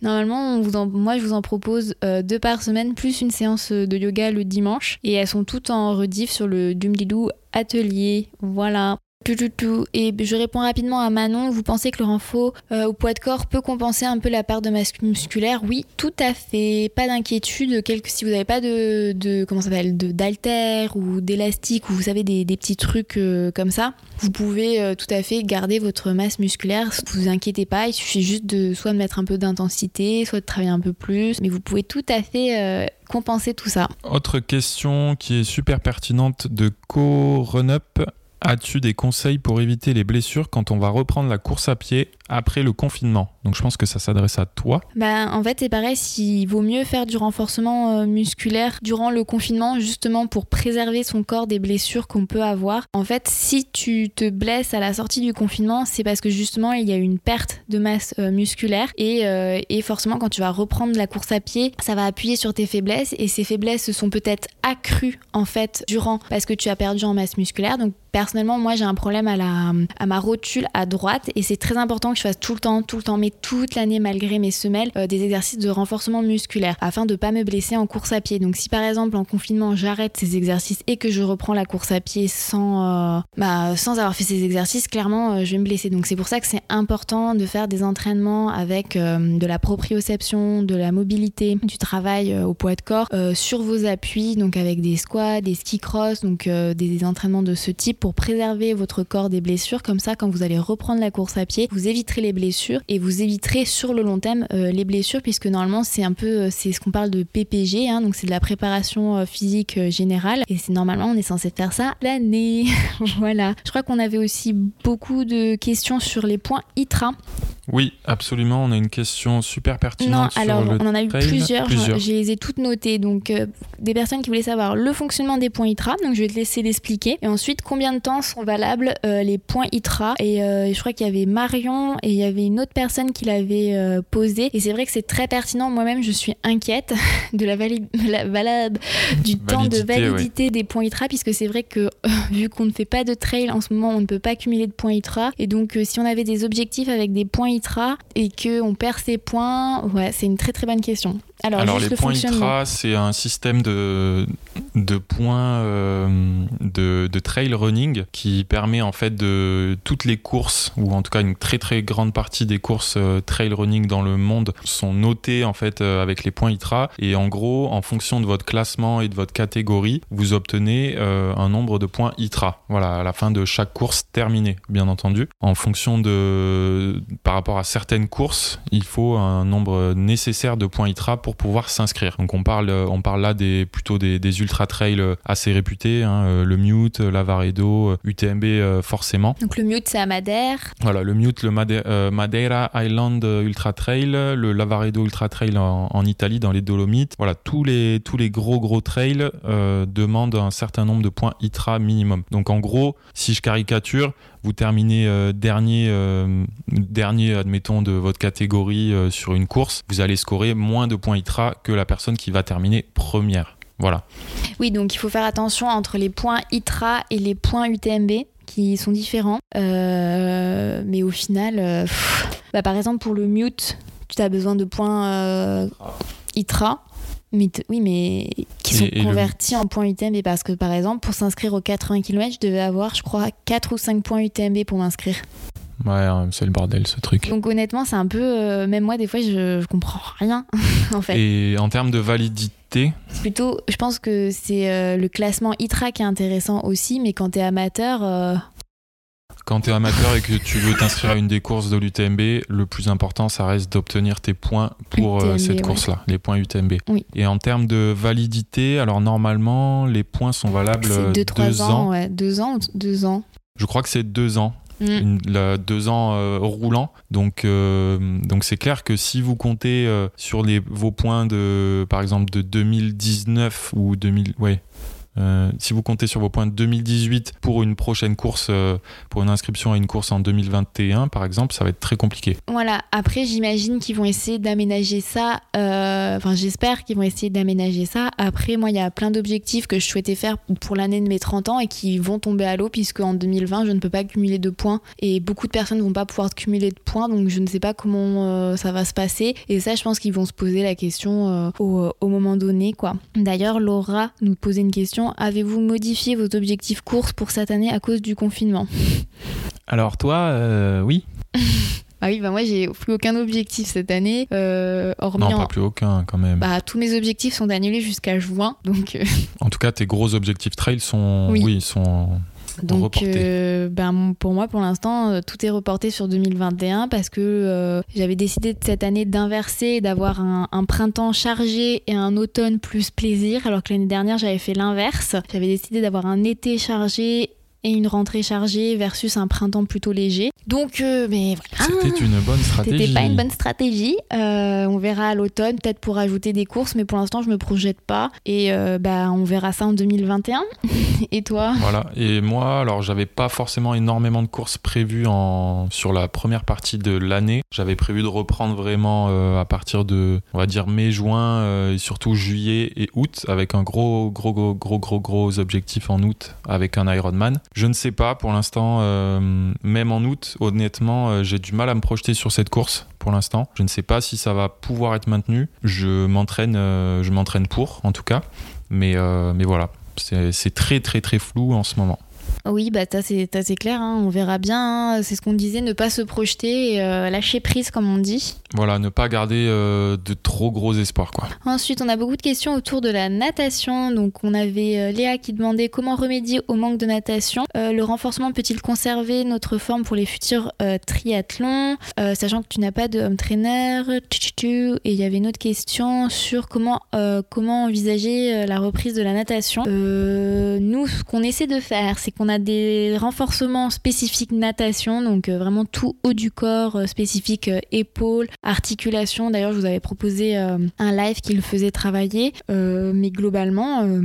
Normalement, on vous en, moi, je vous en propose euh, deux par semaine, plus une séance de yoga le dimanche. Et elles sont toutes en rediff sur le Dumdidou Atelier. Voilà. Et je réponds rapidement à Manon. Vous pensez que le renfo euh, au poids de corps peut compenser un peu la perte de masse musculaire ? Oui, tout à fait. Pas d'inquiétude. Quelque, si vous n'avez pas de, de comment ça s'appelle, de d'haltères ou d'élastiques ou vous savez des, des petits trucs euh, comme ça, vous pouvez euh, tout à fait garder votre masse musculaire. Vous inquiétez pas. Il suffit juste de soit de mettre un peu d'intensité, soit de travailler un peu plus. Mais vous pouvez tout à fait euh, compenser tout ça. Autre question qui est super pertinente de Co-Run-Up. As-tu des conseils pour éviter les blessures quand on va reprendre la course à pied après le confinement ? Donc je pense que ça s'adresse à toi. Bah, en fait c'est pareil, il vaut mieux faire du renforcement euh, musculaire durant le confinement justement pour préserver son corps des blessures qu'on peut avoir. En fait si tu te blesses à la sortie du confinement, c'est parce que justement il y a eu une perte de masse euh, musculaire et, euh, et forcément quand tu vas reprendre la course à pied, ça va appuyer sur tes faiblesses et ces faiblesses se sont peut-être accrues en fait durant parce que tu as perdu en masse musculaire. Donc personnellement, moi, j'ai un problème à, la, à ma rotule à droite et c'est très important que je fasse tout le temps, tout le temps, mais toute l'année, malgré mes semelles, euh, des exercices de renforcement musculaire afin de ne pas me blesser en course à pied. Donc si par exemple, en confinement, j'arrête ces exercices et que je reprends la course à pied sans, euh, bah, sans avoir fait ces exercices, clairement, euh, je vais me blesser. Donc c'est pour ça que c'est important de faire des entraînements avec euh, de la proprioception, de la mobilité, du travail euh, au poids de corps, euh, sur vos appuis, donc avec des squats, des ski cross, donc euh, des, des entraînements de ce type, pour préserver votre corps des blessures. Comme ça, quand vous allez reprendre la course à pied, vous éviterez les blessures et vous éviterez sur le long terme euh, les blessures, puisque normalement c'est un peu, c'est ce qu'on parle de P P G, hein, donc c'est de la préparation physique générale et c'est normalement on est censé faire ça l'année. Voilà. Je crois qu'on avait aussi beaucoup de questions sur les points I T R A. Oui, absolument. On a une question super pertinente. Non, alors sur le on en a eu trail. plusieurs. plusieurs. Je, je les ai toutes notées. Donc, euh, des personnes qui voulaient savoir le fonctionnement des points I T R A. Donc, je vais te laisser l'expliquer. Et ensuite, combien de temps sont valables euh, les points I T R A ? Et euh, je crois qu'il y avait Marion et il y avait une autre personne qui l'avait euh, posé. Et c'est vrai que c'est très pertinent. Moi-même, je suis inquiète de la, valide, la valable du validité, temps de validité ouais. des points I T R A, puisque c'est vrai que euh, vu qu'on ne fait pas de trail en ce moment, on ne peut pas cumuler de points I T R A. Et donc, euh, si on avait des objectifs avec des points I T R A et qu'on perd ses points, ouais, c'est une très très bonne question. Alors, Alors les le points I T R A, c'est un système de, de points euh, de, de trail running qui permet en fait de toutes les courses, ou en tout cas une très très grande partie des courses euh, trail running dans le monde sont notées en fait euh, avec les points I T R A, et en gros en fonction de votre classement et de votre catégorie, vous obtenez euh, un nombre de points I T R A. Voilà, à la fin de chaque course terminée, bien entendu. En fonction de, par rapport à certaines courses, il faut un nombre nécessaire de points I T R A pour pour pouvoir s'inscrire. Donc on parle, on parle là des, plutôt des, des ultra-trails assez réputés, hein, le Mute, Lavaredo, U T M B euh, forcément. Donc le Mute, c'est à Madère. Voilà, le Mute, le Made- euh, Madeira Island Ultra-Trail, le Lavaredo Ultra-Trail en, en Italie, dans les Dolomites. Voilà, tous les, tous les gros gros trails euh, demandent un certain nombre de points I T R A minimum. Donc en gros, si je caricature, vous terminez euh, dernier, euh, dernier, admettons, de votre catégorie euh, sur une course, vous allez scorer moins de points I T R A que la personne qui va terminer première. Voilà. Oui, donc il faut faire attention entre les points I T R A et les points U T M B qui sont différents. Euh, mais au final, euh, pff, bah, par exemple, pour le Mute, tu as besoin de points euh, I T R A. Mais t- oui, mais qui sont et, et convertis le... en points U T M B, parce que par exemple, pour s'inscrire aux quatre-vingts kilomètres, je devais avoir, je crois, quatre ou cinq points U T M B pour m'inscrire. Ouais, c'est le bordel ce truc. Donc honnêtement, c'est un peu... Euh, même moi, des fois, je, je comprends rien, en fait. Et en termes de validité, c'est plutôt... Je pense que c'est euh, le classement I T R A qui est intéressant aussi, mais quand t'es amateur... Euh... Quand t'es amateur et que tu veux t'inscrire à une des courses de l'U T M B, le plus important, ça reste d'obtenir tes points pour U T M B, cette ouais. course-là, les points U T M B. Oui. Et en termes de validité, alors normalement, les points sont valables deux, deux ans. ans. Ouais. Deux ans ou deux ans Je crois que c'est deux ans. Mmh. Une, la, deux ans euh, roulant. Donc, euh, donc c'est clair que si vous comptez euh, sur les, vos points de, par exemple, de deux mille dix-neuf ou deux mille... Ouais. Euh, si vous comptez sur vos points de deux mille dix-huit pour une prochaine course, euh, pour une inscription à une course en deux mille vingt et un par exemple, ça va être très compliqué. Voilà, après j'imagine qu'ils vont essayer d'aménager ça, euh... enfin j'espère qu'ils vont essayer d'aménager ça. Après moi il y a plein d'objectifs que je souhaitais faire pour l'année de mes trente ans et qui vont tomber à l'eau, puisque en deux mille vingt je ne peux pas cumuler de points et beaucoup de personnes ne vont pas pouvoir cumuler de points, donc je ne sais pas comment euh, ça va se passer, et ça je pense qu'ils vont se poser la question euh, au, au moment donné quoi. D'ailleurs Laura nous posait une question: avez-vous modifié vos objectifs courses pour cette année à cause du confinement ? Alors toi, euh, oui. Ah oui, bah moi j'ai plus aucun objectif cette année. Euh, hormis non, pas en... plus aucun quand même. Bah tous mes objectifs sont annulés jusqu'à juin, donc. Euh... En tout cas, tes gros objectifs trail sont, oui, oui sont. Donc euh, ben, pour moi pour l'instant euh, tout est reporté sur deux mille vingt et un, parce que euh, j'avais décidé de cette année d'inverser, d'avoir un, un printemps chargé et un automne plus plaisir, alors que l'année dernière j'avais fait l'inverse. J'avais décidé d'avoir un été chargé et une rentrée chargée versus un printemps plutôt léger. Donc, euh, mais voilà. C'était une bonne stratégie. C'était pas une bonne stratégie. Euh, on verra à l'automne, peut-être pour ajouter des courses, mais pour l'instant, je me projette pas. Et euh, bah, on verra ça en deux mille vingt et un. Et toi ? Voilà. Et moi, alors, j'avais pas forcément énormément de courses prévues en... sur la première partie de l'année. J'avais prévu de reprendre vraiment euh, à partir de, on va dire, mai, juin, euh, et surtout juillet et août, avec un gros, gros, gros, gros, gros, gros objectif en août avec un Ironman. Je ne sais pas, pour l'instant, euh, même en août, honnêtement, euh, j'ai du mal à me projeter sur cette course pour l'instant. Je ne sais pas si ça va pouvoir être maintenu. Je m'entraîne, euh, je m'entraîne pour, en tout cas. Mais, euh, mais voilà, c'est, c'est très, très, très flou en ce moment. Oui, bah ça c'est assez clair, hein. On verra bien, hein. C'est ce qu'on disait, ne pas se projeter, et, euh, lâcher prise comme on dit. Voilà, ne pas garder euh, de trop gros espoirs quoi. Ensuite, on a beaucoup de questions autour de la natation. Donc on avait euh, Léa qui demandait comment remédier au manque de natation. Euh, le renforcement peut-il conserver notre forme pour les futurs euh, triathlons, euh, sachant que tu n'as pas de home trainer. Et il y avait une autre question sur comment, euh, comment envisager la reprise de la natation. Euh, nous, ce qu'on essaie de faire, c'est qu'on a des renforcements spécifiques natation, donc euh, vraiment tout haut du corps, euh, spécifique euh, épaules, articulation. D'ailleurs, je vous avais proposé euh, un live qui le faisait travailler, euh, mais globalement... Euh...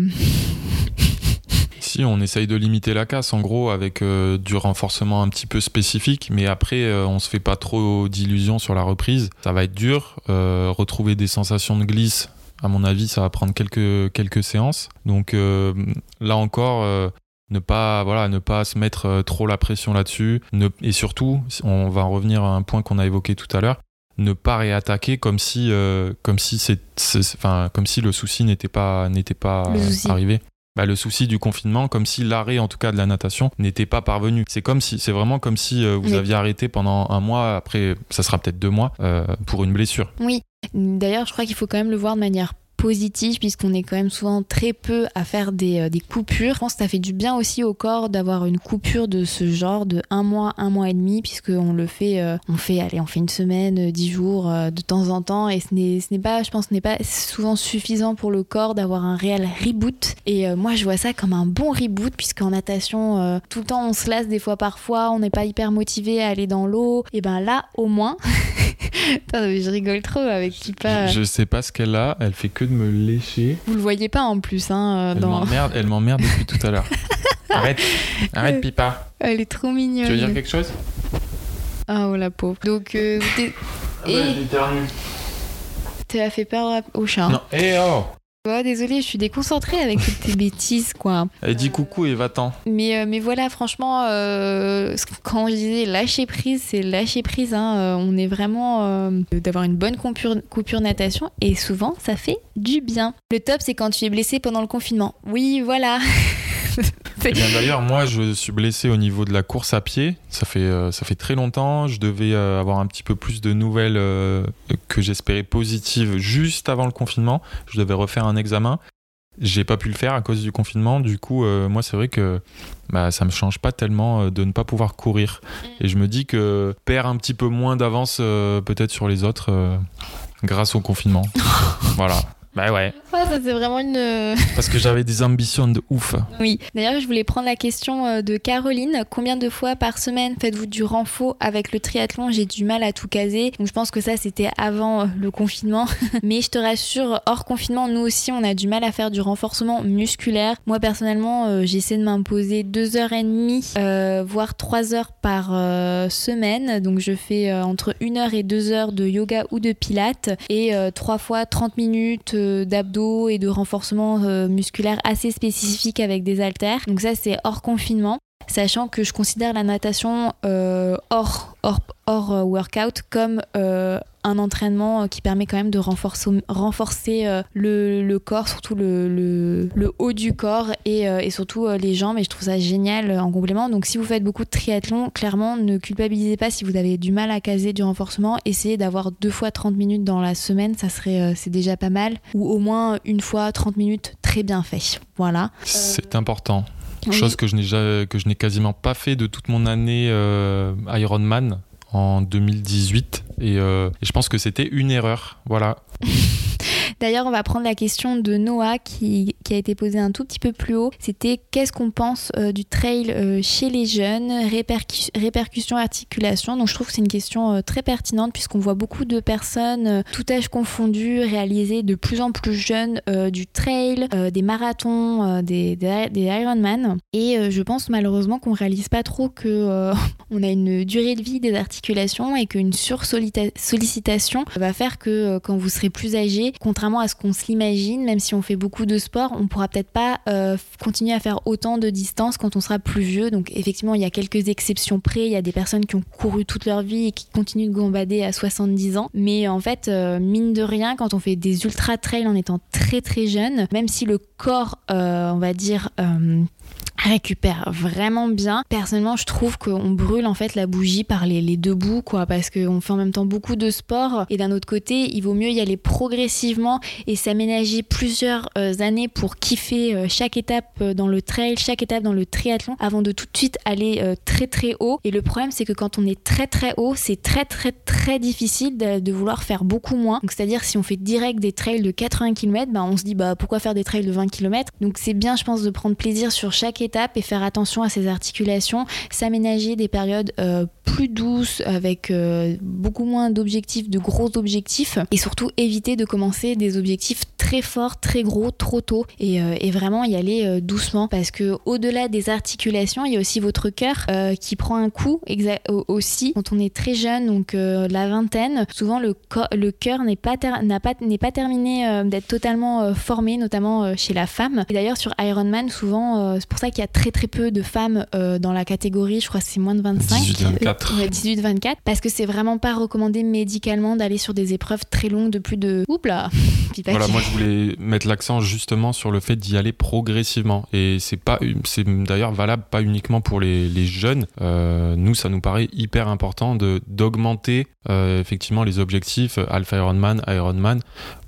Si, on essaye de limiter la casse, en gros, avec euh, du renforcement un petit peu spécifique, mais après, euh, on se fait pas trop d'illusions sur la reprise. Ça va être dur, euh, retrouver des sensations de glisse, à mon avis, ça va prendre quelques, quelques séances. Donc euh, là encore... Euh, Ne pas, voilà, ne pas se mettre trop la pression là-dessus. Ne, et surtout, on va en revenir à un point qu'on a évoqué tout à l'heure, ne pas réattaquer comme si, euh, comme si, c'est, c'est, enfin, comme si le souci n'était pas, n'était pas euh, arrivé. Bah, le souci du confinement, comme si l'arrêt en tout cas de la natation n'était pas parvenu. C'est comme si, c'est vraiment comme si euh, vous oui. aviez arrêté pendant un mois, après ça sera peut-être deux mois, euh, pour une blessure. Oui, d'ailleurs je crois qu'il faut quand même le voir de manière positif, puisqu'on est quand même souvent très peu à faire des, euh, des coupures. Je pense que ça fait du bien aussi au corps d'avoir une coupure de ce genre de un mois, un mois et demi, puisqu'on le fait, euh, on fait, allez, on fait une semaine, dix jours euh, de temps en temps, et ce n'est, ce n'est pas, je pense, ce n'est pas souvent suffisant pour le corps d'avoir un réel reboot. Et euh, moi, je vois ça comme un bon reboot, puisqu'en natation, euh, tout le temps, on se lasse des fois, parfois, on n'est pas hyper motivé à aller dans l'eau. Et ben là, au moins. Attends, mais je rigole trop avec Kipa. Je sais pas ce qu'elle a, elle fait que de me lécher. Vous le voyez pas en plus, hein. Euh, elle, dans... m'emmerde, elle m'emmerde depuis tout à l'heure. Arrête, arrête Pipa. Elle est trop mignonne. Tu veux dire quelque chose ? Ah, oh la pauvre. Donc, euh, t'es... Ah bah, et... Tu as fait peur au chat. Non, et hey, oh Oh, désolée, je suis déconcentrée avec toutes tes bêtises, quoi. Elle dit coucou et va-t'en. Mais, euh, mais voilà, franchement, euh, quand je disais lâcher prise, c'est lâcher prise. Hein, euh, on est vraiment... Euh, d'avoir une bonne coupure, coupure natation, et souvent, ça fait du bien. Le top, c'est quand tu es blessé pendant le confinement. Oui, voilà. Eh bien, d'ailleurs, moi, je suis blessé au niveau de la course à pied. Ça fait, euh, ça fait très longtemps. Je devais euh, avoir un petit peu plus de nouvelles euh, que j'espérais positives juste avant le confinement. Je devais refaire un examen. J'ai pas pu le faire à cause du confinement. Du coup, euh, moi, c'est vrai que bah, ça me change pas tellement de ne pas pouvoir courir. Et je me dis que je perds un petit peu moins d'avance euh, peut-être sur les autres euh, grâce au confinement. Voilà. Bah ouais. Ouais, ça c'est vraiment une... Parce que j'avais des ambitions de ouf. Oui. D'ailleurs, je voulais prendre la question de Caroline. Combien de fois par semaine faites-vous du renfo avec le triathlon ? J'ai du mal à tout caser. Donc je pense que ça, c'était avant le confinement. Mais je te rassure, hors confinement, nous aussi, on a du mal à faire du renforcement musculaire. Moi, personnellement, euh, j'essaie de m'imposer deux heures et demie, euh, voire trois heures par euh, semaine. Donc je fais euh, entre une heure et deux heures de yoga ou de pilates, et euh, trois fois trente minutes euh, d'abdos et de renforcement euh, musculaire assez spécifique avec des haltères. Donc ça, c'est hors confinement, sachant que je considère la natation euh, hors, hors, hors workout comme euh, un entraînement qui permet quand même de renforcer, renforcer euh, le, le corps, surtout le, le, le haut du corps et, euh, et surtout euh, les jambes, et je trouve ça génial euh, en complément. Donc si vous faites beaucoup de triathlon, clairement ne culpabilisez pas si vous avez du mal à caser du renforcement. Essayez d'avoir deux fois trente minutes dans la semaine, ça serait, euh, c'est déjà pas mal, ou au moins une fois trente minutes très bien fait. Voilà. C'est euh... important. Oui. Chose que je, n'ai jamais, que je n'ai quasiment pas fait de toute mon année euh, Ironman en deux mille dix-huit. Et, euh, et je pense que c'était une erreur. Voilà. D'ailleurs, on va prendre la question de Noah qui, qui a été posée un tout petit peu plus haut. C'était qu'est-ce qu'on pense euh, du trail euh, chez les jeunes, répercu- répercussions, articulations. Donc je trouve que c'est une question euh, très pertinente, puisqu'on voit beaucoup de personnes, euh, tout âge confondu, réaliser de plus en plus jeunes euh, du trail, euh, des marathons, euh, des, des, des Ironman. Et euh, je pense malheureusement qu'on réalise pas trop que euh, on a une durée de vie des articulations, et qu'une sursollicitation va faire que euh, quand vous serez plus âgé, contrairement à ce qu'on se l'imagine, même si on fait beaucoup de sport, on pourra peut-être pas euh, continuer à faire autant de distance quand on sera plus vieux. Donc effectivement, il y a quelques exceptions près, il y a des personnes qui ont couru toute leur vie et qui continuent de gambader à soixante-dix ans, mais en fait euh, mine de rien, quand on fait des ultra trails en étant très très jeune, même si le corps euh, on va dire euh, récupère vraiment bien, personnellement je trouve qu'on brûle en fait la bougie par les, les deux bouts, quoi, parce qu'on fait en même temps beaucoup de sport, et d'un autre côté il vaut mieux y aller progressivement et s'aménager plusieurs euh, années pour kiffer euh, chaque étape euh, dans le trail, chaque étape dans le triathlon, avant de tout de suite aller euh, très très haut. Et le problème, c'est que quand on est très très haut, c'est très très très difficile de, de vouloir faire beaucoup moins. Donc c'est à dire, si on fait direct des trails de quatre-vingts kilomètres, bah, on se dit bah pourquoi faire des trails de vingt kilomètres. Donc c'est bien, je pense, de prendre plaisir sur chaque étape et faire attention à ses articulations, s'aménager des périodes euh, plus douces avec euh, beaucoup moins d'objectifs, de gros objectifs, et surtout éviter de commencer des objectifs très forts, très gros, trop tôt, et, euh, et vraiment y aller euh, doucement, parce que au-delà des articulations, il y a aussi votre cœur euh, qui prend un coup exa- aussi quand on est très jeune, donc euh, la vingtaine. Souvent le, co- le cœur n'est pas, ter- n'a pas, n'est pas terminé euh, d'être totalement euh, formé, notamment euh, chez la femme. Et d'ailleurs sur Ironman, souvent euh, c'est pour ça qu'il y a très très peu de femmes euh, dans la catégorie, je crois que c'est moins de vingt-cinq, dix-huit vingt-quatre. Euh, dix-huit vingt-quatre, parce que c'est vraiment pas recommandé médicalement d'aller sur des épreuves très longues de plus de... Oups là. Voilà, moi je voulais mettre l'accent justement sur le fait d'y aller progressivement. Et c'est pas, c'est d'ailleurs valable pas uniquement pour les, les jeunes. Euh, nous, ça nous paraît hyper important de, d'augmenter euh, effectivement les objectifs Alpha Ironman, Ironman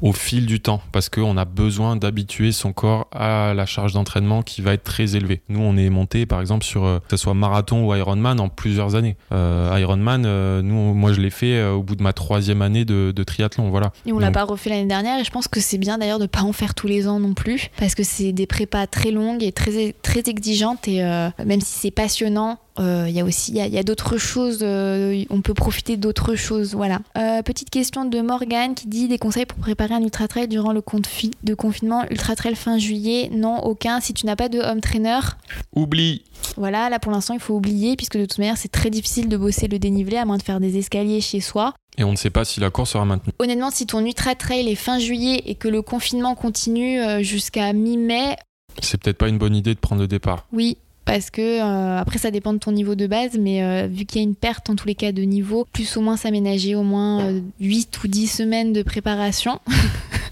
au fil du temps. Parce qu'on a besoin d'habituer son corps à la charge d'entraînement qui va être très élevée. Nous, on est monté par exemple sur euh, que ce soit marathon ou Ironman en plusieurs années. Euh, Ironman, euh, nous, moi je l'ai fait euh, au bout de ma troisième année de, de triathlon. Voilà. Et on Donc, l'a pas refait l'année dernière, et je pense que c'est bien d'ailleurs de pas en faire tous les ans non plus, parce que c'est des prépas très longues et très, très exigeantes, et euh, même si c'est passionnant, il euh, y a aussi il y, y a d'autres choses, euh, on peut profiter d'autres choses, voilà. Euh, petite question de Morgane qui dit des conseils pour préparer un ultra trail durant le confi- de confinement, ultra trail fin juillet, non aucun, si tu n'as pas de home trainer oublie. Voilà, là pour l'instant il faut oublier, puisque de toute manière c'est très difficile de bosser le dénivelé à moins de faire des escaliers chez soi. Et on ne sait pas si la course sera maintenue. Honnêtement, si ton ultra trail est fin juillet et que le confinement continue jusqu'à mi-mai, c'est peut-être pas une bonne idée de prendre le départ. Oui. Parce que, euh, après, ça dépend de ton niveau de base, mais euh, vu qu'il y a une perte en tous les cas de niveau, plus ou moins s'aménager au moins euh, huit ou dix semaines de préparation.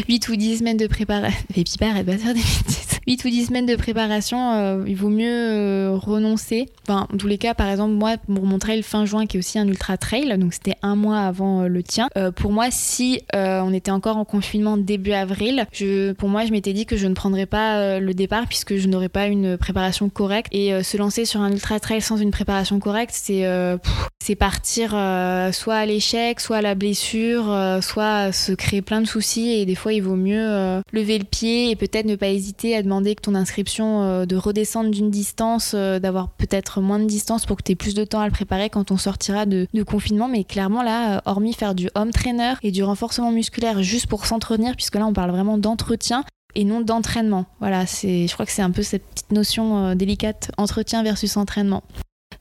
huit ou dix semaines de préparation. Et puis, bah, arrête de faire des bêtises. huit ou dix semaines de préparation, euh, il vaut mieux euh, renoncer. Enfin, en tous les cas, par exemple, moi, pour mon trail fin juin, qui est aussi un ultra trail, donc c'était un mois avant euh, le tien, euh, pour moi, si euh, on était encore en confinement début avril, je, pour moi, je m'étais dit que je ne prendrais pas euh, le départ, puisque je n'aurais pas une préparation correcte. Et euh, se lancer sur un ultra trail sans une préparation correcte, c'est, euh, pff, c'est partir euh, soit à l'échec, soit à la blessure, euh, soit se créer plein de soucis, et des fois, il vaut mieux euh, lever le pied et peut-être ne pas hésiter à demander que ton inscription euh, de redescendre d'une distance, euh, d'avoir peut-être moins de distance pour que tu aies plus de temps à le préparer quand on sortira de, de confinement. Mais clairement là, euh, hormis faire du home trainer et du renforcement musculaire juste pour s'entretenir, puisque là on parle vraiment d'entretien et non d'entraînement. Voilà, c'est, je crois que c'est un peu cette petite notion euh, délicate, entretien versus entraînement.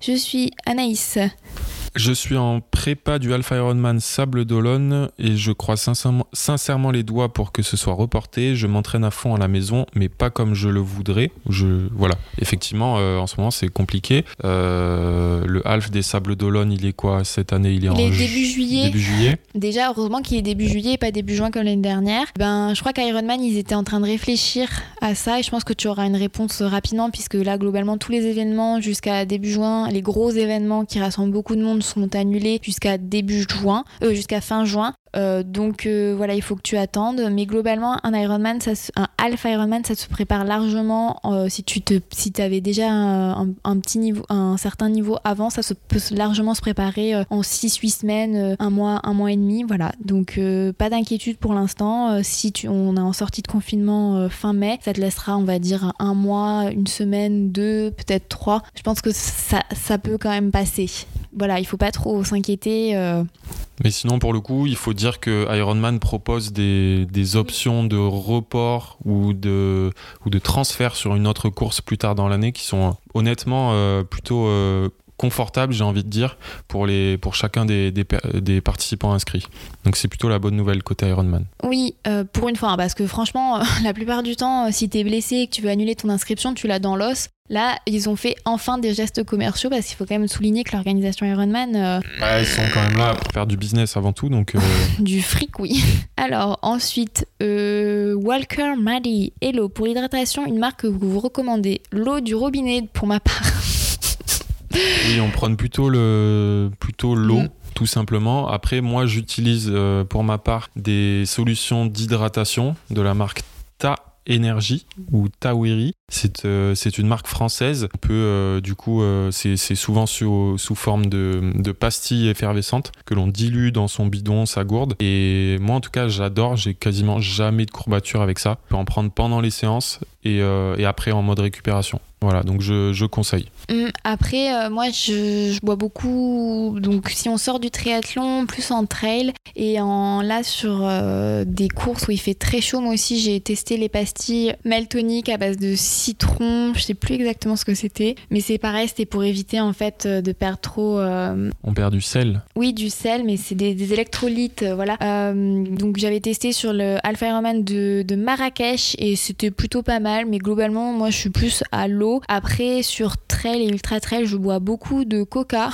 Je suis Anaïs. Je suis en prépa du Alpha Ironman Sable d'Olonne et je croise sincèrement, sincèrement les doigts pour que ce soit reporté. Je m'entraîne à fond à la maison, mais pas comme je le voudrais. Je, voilà. Effectivement, euh, en ce moment, c'est compliqué. Euh, le Half des Sables d'Olonne, il est quoi cette année? Il est, il en est ju- début, juillet. début juillet. Déjà, heureusement qu'il est début juillet et pas début juin comme l'année dernière. Ben, je crois qu'Ironman, ils étaient en train de réfléchir à ça, et je pense que tu auras une réponse rapidement, puisque là, globalement, tous les événements jusqu'à début juin, les gros événements qui rassemblent beaucoup de monde sont annulés jusqu'à début juin, euh, jusqu'à fin juin. Euh, donc euh, voilà, il faut que tu attendes. Mais globalement, un Ironman, ça se, un Half Ironman, ça se prépare largement. Euh, si tu te, si t'avais déjà un, un, un petit niveau, un certain niveau avant, ça se, peut largement se préparer euh, en six huit semaines, euh, un mois, un mois et demi. Voilà. Donc euh, pas d'inquiétude pour l'instant. Euh, si tu, on est en sortie de confinement euh, fin mai, ça te laissera, on va dire, un mois, une semaine, deux, peut-être trois. Je pense que ça, ça peut quand même passer. Voilà, il faut pas trop s'inquiéter. Euh... Mais sinon, pour le coup, il faut dire que Ironman propose des, des options de report ou de, ou de transfert sur une autre course plus tard dans l'année qui sont honnêtement euh, plutôt euh, confortables, j'ai envie de dire, pour, les, pour chacun des, des, des participants inscrits. Donc c'est plutôt la bonne nouvelle côté Ironman. Oui, euh, pour une fois, parce que franchement, euh, la plupart du temps, si t'es blessé et que tu veux annuler ton inscription, tu l'as dans l'os. Là, ils ont fait enfin des gestes commerciaux, parce qu'il faut quand même souligner que l'organisation Ironman... Euh... Bah, ils sont quand même là pour faire du business avant tout, donc... Euh... du fric, oui. Alors, ensuite, euh, Walker Maddy. Hello, pour l'hydratation, une marque que vous recommandez. L'eau du robinet, pour ma part. Oui, on prend plutôt, le... plutôt l'eau. Mm. Tout simplement. Après, moi, j'utilise euh, pour ma part des solutions d'hydratation de la marque Ta Énergie ou Tawiri. C'est, euh, c'est une marque française. On peut, euh, du coup, euh, c'est, c'est souvent sous, sous forme de, de pastilles effervescentes que l'on dilue dans son bidon, sa gourde. Et moi, en tout cas, j'adore. J'ai quasiment jamais de courbature avec ça. On peut en prendre pendant les séances et, euh, et après en mode récupération. Voilà, donc je, je conseille. Après, euh, moi, je, je bois beaucoup. Donc, si on sort du triathlon, plus en trail et en là sur euh, des courses où il fait très chaud, moi aussi, j'ai testé les pastilles Meltonic à base de citron. Je sais plus exactement ce que c'était, mais c'est pareil, c'était pour éviter en fait de perdre trop. Euh... On perd du sel. Oui, du sel, mais c'est des, des électrolytes, voilà. Euh, donc, j'avais testé sur le Alpha Ironman de, de Marrakech et c'était plutôt pas mal. Mais globalement, moi, je suis plus à l'eau. Après, sur trail et ultra trail, je bois beaucoup de coca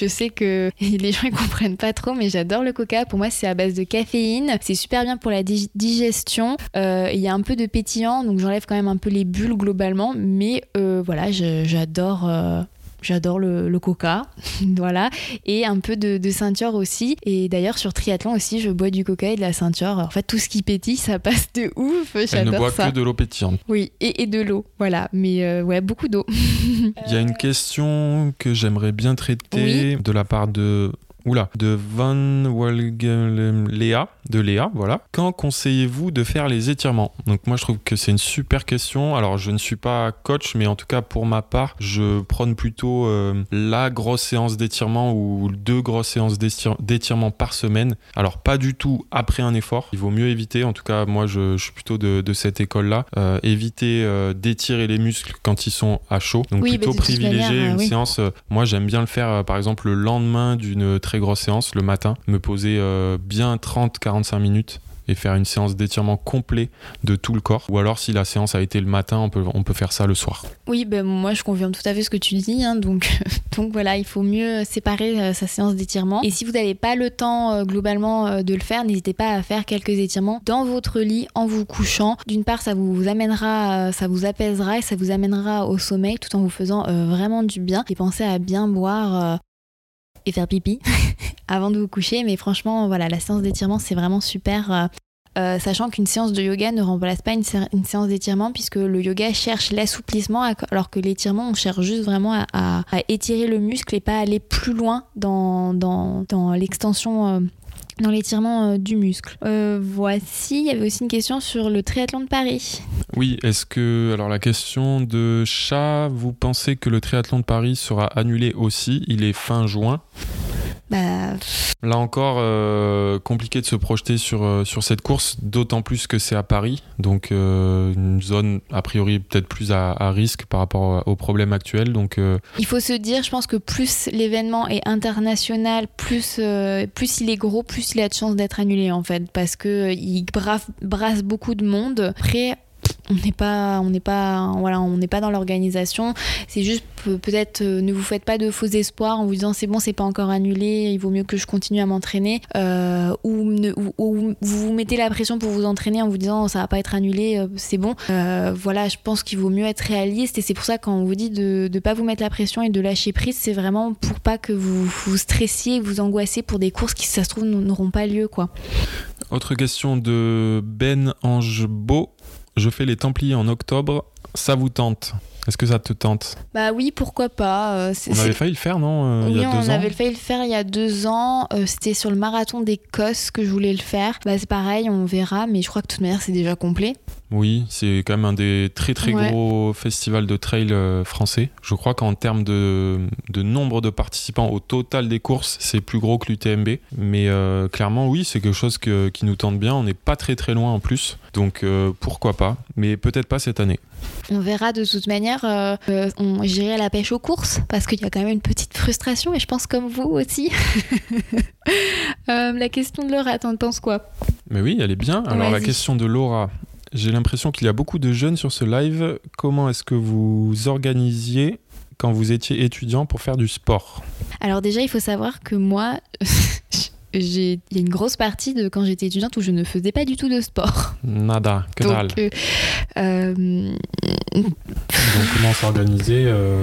Je sais que les gens ne comprennent pas trop, mais j'adore le coca. Pour moi, c'est à base de caféine. C'est super bien pour la dig- digestion. Euh, il y a un peu de pétillant, donc j'enlève quand même un peu les bulles globalement. Mais euh, voilà, je, j'adore... Euh... J'adore le, le coca, voilà, et un peu de, de ceinture aussi. Et d'ailleurs, sur triathlon aussi, je bois du coca et de la ceinture. En fait, tout ce qui pétille, ça passe de ouf, j'adore ça. Elle ne boit ça. Que de l'eau pétillante. Oui, et, et de l'eau, voilà, mais euh, ouais, beaucoup d'eau. Il y a une question que j'aimerais bien traiter oui. de la part de... Oula, de Van Walgen Léa, de Léa, voilà. Quand conseillez-vous de faire les étirements ? Donc moi, je trouve que c'est une super question. Alors, je ne suis pas coach, mais en tout cas, pour ma part, je prône plutôt euh, la grosse séance d'étirement ou deux grosses séances d'étire- d'étirement par semaine. Alors, pas du tout après un effort. Il vaut mieux éviter. En tout cas, moi, je, je suis plutôt de, de cette école-là. Euh, éviter euh, d'étirer les muscles quand ils sont à chaud. Donc, oui, plutôt privilégier manière, une oui. séance. Euh, moi, j'aime bien le faire, euh, par exemple, le lendemain d'une très grosse séance, le matin, me poser euh, bien trente à quarante-cinq minutes et faire une séance d'étirement complet de tout le corps. Ou alors, si la séance a été le matin, on peut, on peut faire ça le soir. Oui, ben moi, je confirme tout à fait ce que tu dis. Hein, donc, donc voilà, il faut mieux séparer euh, sa séance d'étirement. Et si vous n'avez pas le temps euh, globalement euh, de le faire, n'hésitez pas à faire quelques étirements dans votre lit, en vous couchant. D'une part, ça vous amènera, euh, ça vous apaisera et ça vous amènera au sommeil tout en vous faisant euh, vraiment du bien. Et pensez à bien boire... Euh, et faire pipi avant de vous coucher. Mais franchement, voilà, la séance d'étirement, c'est vraiment super. Euh, sachant qu'une séance de yoga ne remplace pas une, sé- une séance d'étirement, puisque le yoga cherche l'assouplissement, alors que l'étirement, on cherche juste vraiment à, à, à étirer le muscle et pas aller plus loin dans, dans, dans l'extension... Euh, dans l'étirement euh, du muscle. Euh, voici, il y avait aussi une question sur le triathlon de Paris. Oui, est-ce que... Alors la question de Chat, vous pensez que le triathlon de Paris sera annulé aussi ? Il est fin juin. Bah... Là encore, euh, compliqué de se projeter sur, sur cette course, d'autant plus que c'est à Paris, donc euh, une zone a priori peut-être plus à, à risque par rapport aux problèmes actuels. Donc, euh... il faut se dire, je pense que plus l'événement est international, plus, euh, plus il est gros, plus il a de chances d'être annulé en fait, parce qu'il brasse, brasse beaucoup de monde. Après, on n'est pas on n'est pas voilà on n'est pas dans l'organisation, c'est juste peut-être euh, ne vous faites pas de faux espoirs en vous disant c'est bon, c'est pas encore annulé, il vaut mieux que je continue à m'entraîner, euh, ou, ne, ou, ou vous vous mettez la pression pour vous entraîner en vous disant ça va pas être annulé, euh, c'est bon, euh, voilà, je pense qu'il vaut mieux être réaliste. Et c'est pour ça, quand on vous dit de ne pas vous mettre la pression et de lâcher prise, c'est vraiment pour pas que vous vous stressiez, vous angoissiez pour des courses qui, si ça se trouve, n'auront pas lieu quoi. Autre question de Ben Angebeau. Je fais les Templiers en octobre, ça vous tente ? Est-ce que ça te tente ? Bah oui, pourquoi pas. C'est, on avait c'est... failli le faire, non ? euh, Oui, il y a deux on ans. avait failli le faire il y a deux ans. Euh, c'était sur le marathon d'Écosse que je voulais le faire. Bah c'est pareil, on verra, mais je crois que de toute manière, c'est déjà complet. Oui, c'est quand même un des très très ouais. gros festivals de trail français. Je crois qu'en termes de, de nombre de participants au total des courses, c'est plus gros que l'U T M B. Mais euh, clairement, oui, c'est quelque chose que, qui nous tente bien. On n'est pas très très loin en plus. Donc euh, pourquoi pas ? Mais peut-être pas cette année. On verra de toute manière. Euh, on, j'irai à la pêche aux courses parce qu'il y a quand même une petite frustration et je pense comme vous aussi. euh, la question de Laura, t'en penses quoi ? Mais oui, elle est bien. Alors Vas-y. La question de Laura, j'ai l'impression qu'il y a beaucoup de jeunes sur ce live. Comment est-ce que vous organisiez quand vous étiez étudiant pour faire du sport ? Alors déjà, il faut savoir que moi... J'ai... Il y a une grosse partie de quand j'étais étudiante où je ne faisais pas du tout de sport. Nada, que dalle. Donc, euh, euh... Donc comment s'organiser euh...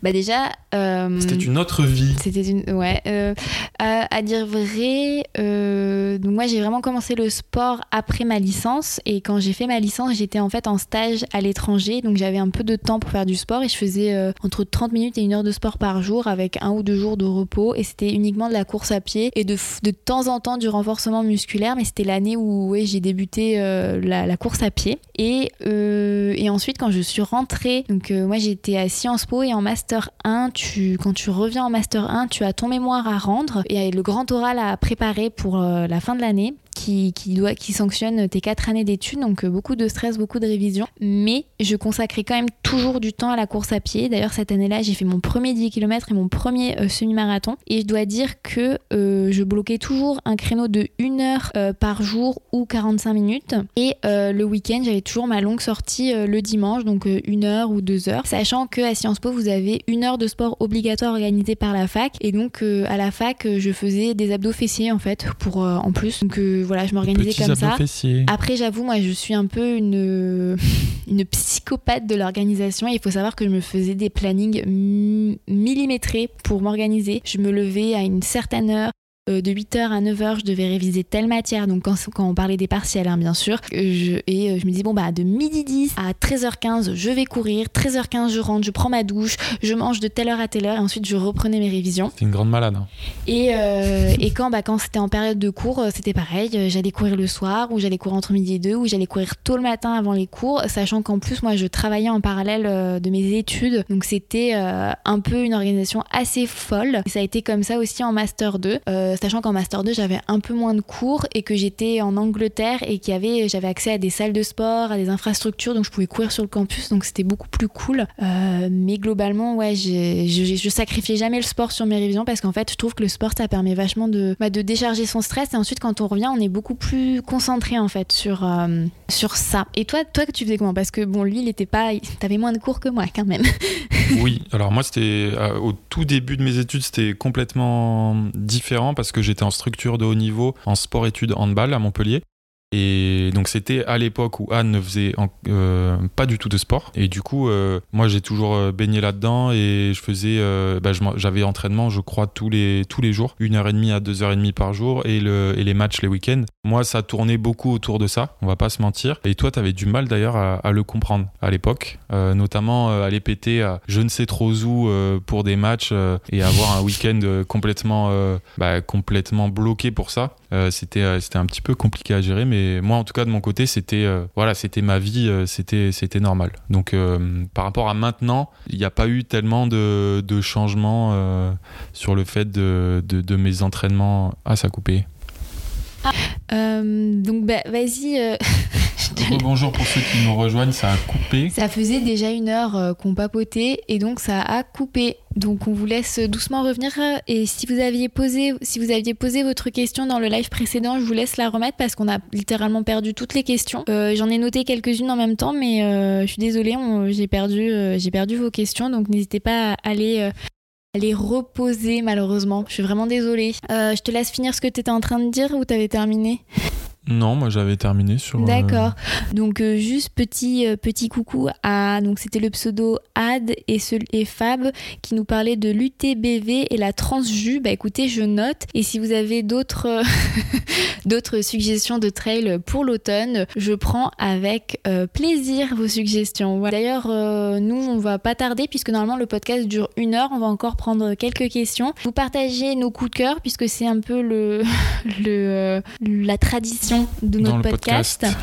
Bah déjà. Euh... C'était une autre vie. C'était une, ouais. Euh, à, à dire vrai, euh... donc moi j'ai vraiment commencé le sport après ma licence, et quand j'ai fait ma licence, j'étais en fait en stage à l'étranger, donc j'avais un peu de temps pour faire du sport et je faisais euh, entre trente minutes et une heure de sport par jour avec un ou deux jours de repos, et c'était uniquement de la course à pied et de de de temps en temps du renforcement musculaire, mais c'était l'année où ouais, j'ai débuté euh, la, la course à pied. Et, euh, et ensuite, quand je suis rentrée, donc euh, moi j'étais à Sciences Po, et en Master un, tu, quand tu reviens en Master un, tu as ton mémoire à rendre et le grand oral à préparer pour euh, la fin de l'année. qui, qui, doit, qui sanctionne tes quatre années d'études, donc beaucoup de stress, beaucoup de révisions. Mais je consacrais quand même toujours du temps à la course à pied. D'ailleurs, cette année-là, j'ai fait mon premier dix kilomètres et mon premier euh, semi-marathon. Et je dois dire que euh, je bloquais toujours un créneau de une heure euh, par jour ou quarante-cinq minutes. Et euh, le week-end, j'avais toujours ma longue sortie euh, le dimanche, donc euh, une heure ou deux heures. Sachant qu'à Sciences Po, vous avez une heure de sport obligatoire organisée par la fac. Et donc, euh, à la fac, je faisais des abdos fessiers, en fait, pour euh, en plus. Donc euh, voilà, je m'organisais Petits comme ça. Fessiers. Après, j'avoue, moi, je suis un peu une, une psychopathe de l'organisation. Et il faut savoir que je me faisais des plannings m- millimétrés pour m'organiser. Je me levais à une certaine heure. De huit heures à neuf heures, je devais réviser telle matière, donc quand, quand on parlait des partiels, hein, bien sûr. Je, et je me dis, bon, bah, de midi dix à treize heures quinze, je vais courir. treize heures quinze, je rentre, je prends ma douche, je mange de telle heure à telle heure, et ensuite je reprenais mes révisions. C'est une grande malade. Hein. Et, euh, et quand, bah, quand c'était en période de cours, c'était pareil. J'allais courir le soir, ou j'allais courir entre midi et deux, ou j'allais courir tôt le matin avant les cours, sachant qu'en plus, moi, je travaillais en parallèle de mes études. Donc c'était euh, un peu une organisation assez folle. Et ça a été comme ça aussi en Master deux. Euh, Sachant qu'en Master deux, j'avais un peu moins de cours et que j'étais en Angleterre et qu'il y avait, j'avais accès à des salles de sport, à des infrastructures, donc je pouvais courir sur le campus, donc c'était beaucoup plus cool. Euh, mais globalement, ouais, j'ai, je, je sacrifiais jamais le sport sur mes révisions parce qu'en fait, je trouve que le sport, ça permet vachement de, bah, de décharger son stress et ensuite, quand on revient, on est beaucoup plus concentré en fait sur, euh, sur ça. Et toi, toi, tu faisais comment ? Parce que bon, lui, il était pas, t'avais moins de cours que moi quand même. Oui, alors moi, c'était euh, au tout début de mes études, c'était complètement différent parce que j'étais en structure de haut niveau en sport-études handball à Montpellier. Et donc c'était à l'époque où Anne ne faisait en, euh, pas du tout de sport et du coup euh, moi j'ai toujours baigné là-dedans et je faisais euh, bah, je, j'avais entraînement je crois tous les, tous les jours, une heure et demie à deux heures et demie par jour et, le, et les matchs les week-ends. Moi ça tournait beaucoup autour de ça, on va pas se mentir. Et toi t'avais du mal d'ailleurs à, à le comprendre à l'époque, euh, notamment euh, aller péter à je ne sais trop où euh, pour des matchs euh, et avoir un week-end complètement, euh, bah, complètement bloqué pour ça. Euh, c'était, euh, c'était un petit peu compliqué à gérer, mais moi en tout cas de mon côté c'était, euh, voilà, c'était ma vie, euh, c'était, c'était normal. Donc euh, par rapport à maintenant, il n'y a pas eu tellement de, de changements euh, sur le fait de, de, de mes entraînements. Ah, ça a coupé. Ah, euh, donc bah, vas-y. Euh... Oh, bonjour pour ceux qui nous rejoignent, ça a coupé. Ça faisait déjà une heure qu'on papotait et donc ça a coupé. Donc on vous laisse doucement revenir et si vous aviez posé, si vous aviez posé votre question dans le live précédent, je vous laisse la remettre parce qu'on a littéralement perdu toutes les questions. Euh, j'en ai noté quelques-unes en même temps, mais euh, je suis désolée, on, j'ai perdu, euh, j'ai perdu vos questions, donc n'hésitez pas à aller... Euh, aller reposer malheureusement, je suis vraiment désolée. Euh, je te laisse finir ce que tu étais en train de dire ou tu avais terminé ? Non, moi j'avais terminé sur... D'accord. Euh... Donc euh, juste petit, euh, petit coucou à... Donc c'était le pseudo Ad et, ce... et Fab qui nous parlait de l'U T B V et la transjus. Bah écoutez, je note. Et si vous avez d'autres, d'autres suggestions de trail pour l'automne, je prends avec euh, plaisir vos suggestions. Voilà. D'ailleurs, euh, nous on va pas tarder puisque normalement le podcast dure une heure. On va encore prendre quelques questions. Vous partagez nos coups de cœur puisque c'est un peu le, le, euh, la tradition de notre podcast. podcast.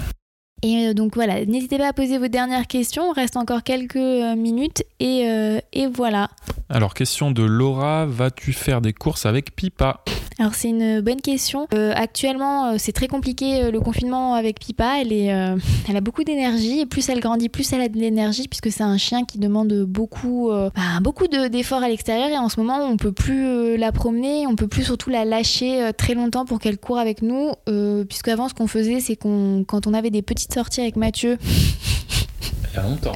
Et donc voilà, n'hésitez pas à poser vos dernières questions, on reste encore quelques minutes et, euh, et voilà. Alors question de Laura, vas-tu faire des courses avec Pipa ? Alors c'est une bonne question. Euh, actuellement euh, c'est très compliqué euh, le confinement avec Pipa, elle, est, euh, elle a beaucoup d'énergie et plus elle grandit, plus elle a de l'énergie puisque c'est un chien qui demande beaucoup, euh, bah, beaucoup de, d'efforts à l'extérieur et en ce moment on peut plus euh, la promener, on peut plus surtout la lâcher euh, très longtemps pour qu'elle court avec nous euh, puisqu'avant ce qu'on faisait c'est qu'on, quand on avait des petites sorties avec Mathieu... Il y a longtemps.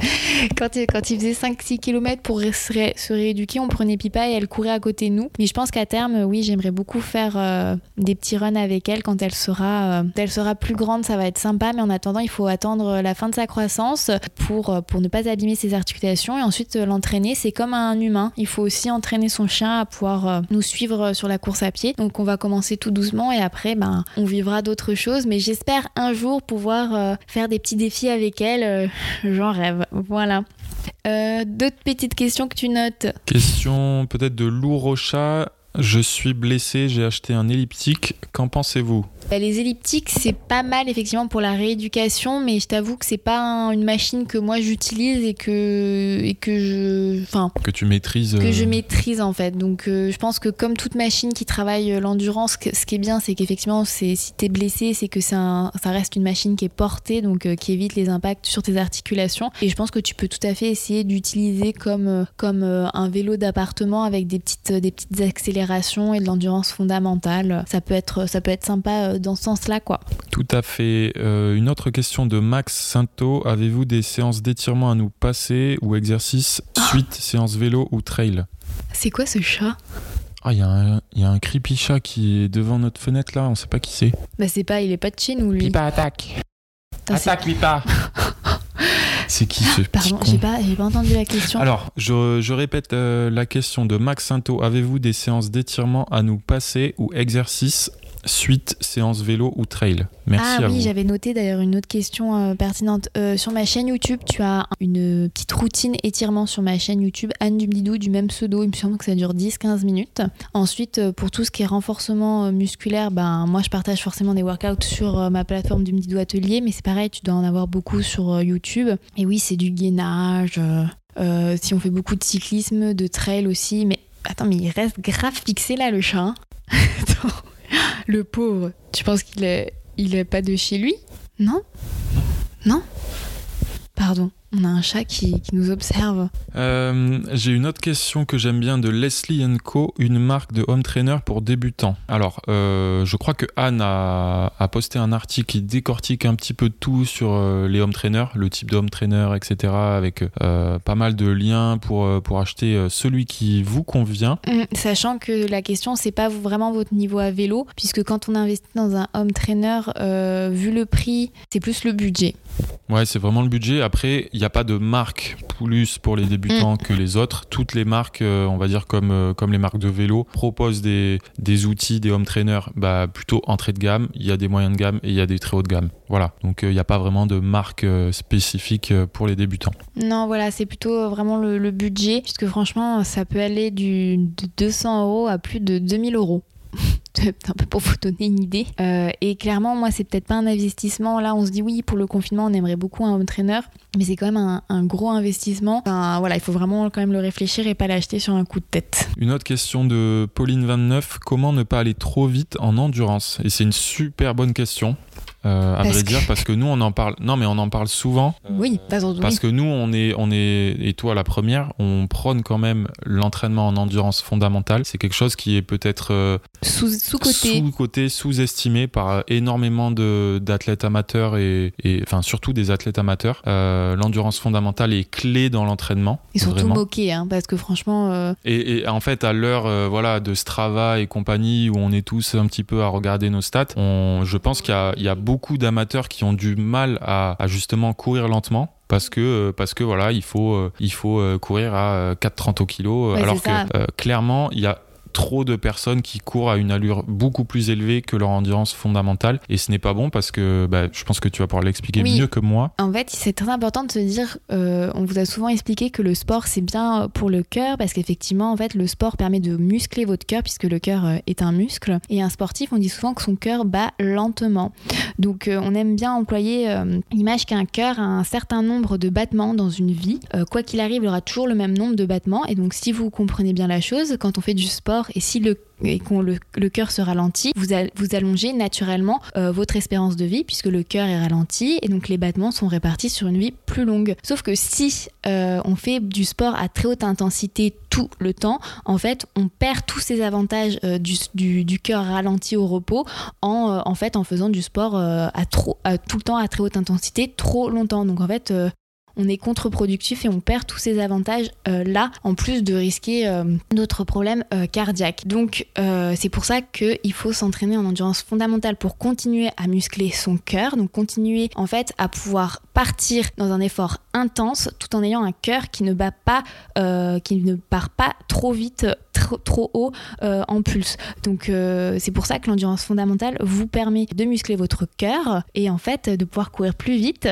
Quand il, quand il faisait cinq six kilomètres pour se, ré, se rééduquer, on prenait Pipa et elle courait à côté de nous. Mais je pense qu'à terme, oui, j'aimerais beaucoup faire euh, des petits runs avec elle quand elle sera, euh, elle sera plus grande. Ça va être sympa, mais en attendant, il faut attendre la fin de sa croissance pour, pour ne pas abîmer ses articulations et ensuite euh, l'entraîner. C'est comme un humain. Il faut aussi entraîner son chien à pouvoir euh, nous suivre sur la course à pied. Donc, on va commencer tout doucement et après, ben, on vivra d'autres choses. Mais j'espère un jour pouvoir euh, faire des petits défis avec elle, euh, genre rêve. Voilà. Euh, d'autres petites questions que tu notes. Question peut-être de Lou Rocha. Je suis blessée, j'ai acheté un elliptique. Qu'en pensez-vous ? Les elliptiques, c'est pas mal effectivement pour la rééducation, mais je t'avoue que c'est pas un, une machine que moi j'utilise et que et que je, enfin que tu maîtrises, que je maîtrise en fait. Donc euh, je pense que comme toute machine qui travaille l'endurance, ce qui est bien, c'est qu'effectivement, c'est si t'es blessé, c'est que c'est un, ça reste une machine qui est portée, donc euh, qui évite les impacts sur tes articulations. Et je pense que tu peux tout à fait essayer d'utiliser comme comme euh, un vélo d'appartement avec des petites des petites accélérations et de l'endurance fondamentale. Ça peut être ça peut être sympa dans ce sens-là, quoi. Tout à fait. Euh, une autre question de Max Sainteau. Avez-vous des séances d'étirement à nous passer ou exercices suite oh séance vélo ou trail? C'est quoi ce chat? Ah, il y, y a un creepy chat qui est devant notre fenêtre là. On sait pas qui c'est. Bah c'est pas, il est pas de chez nous lui. Pipa attaque. Attends, attaque c'est... Pipa. C'est qui ce Pardon, petit con? Pardon, j'ai pas, j'ai pas entendu la question. Alors, je, je répète euh, la question de Max Sainteau. Avez-vous des séances d'étirement à nous passer ou exercices suite séance vélo ou trail? Merci ah, à oui, vous. J'avais noté d'ailleurs une autre question euh, pertinente. Euh, sur ma chaîne YouTube, tu as une petite routine étirement sur ma chaîne YouTube Anne du Didou du même pseudo. Il me semble que ça dure dix à quinze minutes. Ensuite, pour tout ce qui est renforcement euh, musculaire, ben, moi je partage forcément des workouts sur euh, ma plateforme du Didou Atelier, mais c'est pareil, tu dois en avoir beaucoup sur euh, YouTube. Et oui, c'est du gainage, euh, euh, si on fait beaucoup de cyclisme, de trail aussi. Mais attends, mais il reste grave fixé là le chat. Hein. Attends. Le pauvre, tu penses qu'il est, il est pas de chez lui? Non? Non? Pardon, on a un chat qui, qui nous observe. Euh, j'ai une autre question que j'aime bien de Leslie and Co, une marque de home trainer pour débutants. Alors, euh, je crois que Anne a, a posté un article qui décortique un petit peu tout sur euh, les home trainers, le type de home trainer, et cetera, avec euh, pas mal de liens pour, pour acheter celui qui vous convient. Mmh, sachant que la question, c'est pas vraiment votre niveau à vélo, puisque quand on investit dans un home trainer, euh, vu le prix, c'est plus le budget. Ouais, c'est vraiment le budget. Après, il n'y a pas de marque plus pour les débutants mmh. que les autres. Toutes les marques, euh, on va dire comme, euh, comme les marques de vélo, proposent des, des outils, des home trainers bah, plutôt entrée de gamme. Il y a des moyens de gamme et il y a des très hauts de gamme. Voilà, donc il euh, n'y a pas vraiment de marque euh, spécifique euh, pour les débutants. Non, voilà, c'est plutôt vraiment le, le budget, puisque franchement, ça peut aller du, de deux cents euros à plus de deux mille euros. Un peu pour vous donner une idée euh, et clairement moi c'est peut-être pas un investissement. Là on se dit oui, pour le confinement on aimerait beaucoup un home trainer, mais c'est quand même un, un gros investissement. Enfin, voilà, il faut vraiment quand même le réfléchir et pas l'acheter sur un coup de tête. Une autre question de Pauline vingt-neuf, comment ne pas aller trop vite en endurance? Et c'est une super bonne question. Euh, à parce vrai que... dire parce que nous on en parle non mais on en parle souvent oui parce oui. que nous on est on est et toi la première, on prône quand même l'entraînement en endurance fondamentale. C'est quelque chose qui est peut-être euh, sous sous-côté sous-côté sous-estimé par énormément de d'athlètes amateurs et et enfin surtout des athlètes amateurs. Euh, l'endurance fondamentale est clé dans l'entraînement. Ils sont vraiment tout moqués hein, parce que franchement euh... et, et en fait à l'heure euh, voilà de Strava et compagnie où on est tous un petit peu à regarder nos stats, on je pense qu'il y a il y a beaucoup beaucoup d'amateurs qui ont du mal à, à justement courir lentement. Parce que, parce que voilà, il faut, il faut courir à quatre trente au kilo. Ouais, alors que euh, clairement, il y a trop de personnes qui courent à une allure beaucoup plus élevée que leur endurance fondamentale, et ce n'est pas bon parce que bah, je pense que tu vas pouvoir l'expliquer oui. mieux que moi. En fait, c'est très important de se dire euh, on vous a souvent expliqué que le sport c'est bien pour le cœur, parce qu'effectivement en fait le sport permet de muscler votre cœur, puisque le cœur est un muscle, et un sportif on dit souvent que son cœur bat lentement. Donc euh, on aime bien employer euh, l'image qu'un cœur a un certain nombre de battements dans une vie, euh, quoi qu'il arrive il aura toujours le même nombre de battements. Et donc si vous comprenez bien la chose, quand on fait du sport et si le, et qu'on, le, le cœur se ralentit, vous, a, vous allongez naturellement euh, votre espérance de vie, puisque le cœur est ralenti et donc les battements sont répartis sur une vie plus longue. Sauf que si euh, on fait du sport à très haute intensité tout le temps, en fait on perd tous ces avantages euh, du, du, du cœur ralenti au repos en, euh, en, fait, en faisant du sport euh, à trop, à, tout le temps à très haute intensité trop longtemps. Donc en fait euh, on est contre-productif et on perd tous ces avantages euh, là, en plus de risquer euh, d'autres problèmes euh, cardiaques. Donc euh, c'est pour ça qu'il faut s'entraîner en endurance fondamentale pour continuer à muscler son cœur, donc continuer en fait à pouvoir partir dans un effort intense tout en ayant un cœur qui ne bat pas, euh, qui ne part pas trop vite trop, trop haut euh, en pulse. Donc euh, c'est pour ça que l'endurance fondamentale vous permet de muscler votre cœur et en fait de pouvoir courir plus vite,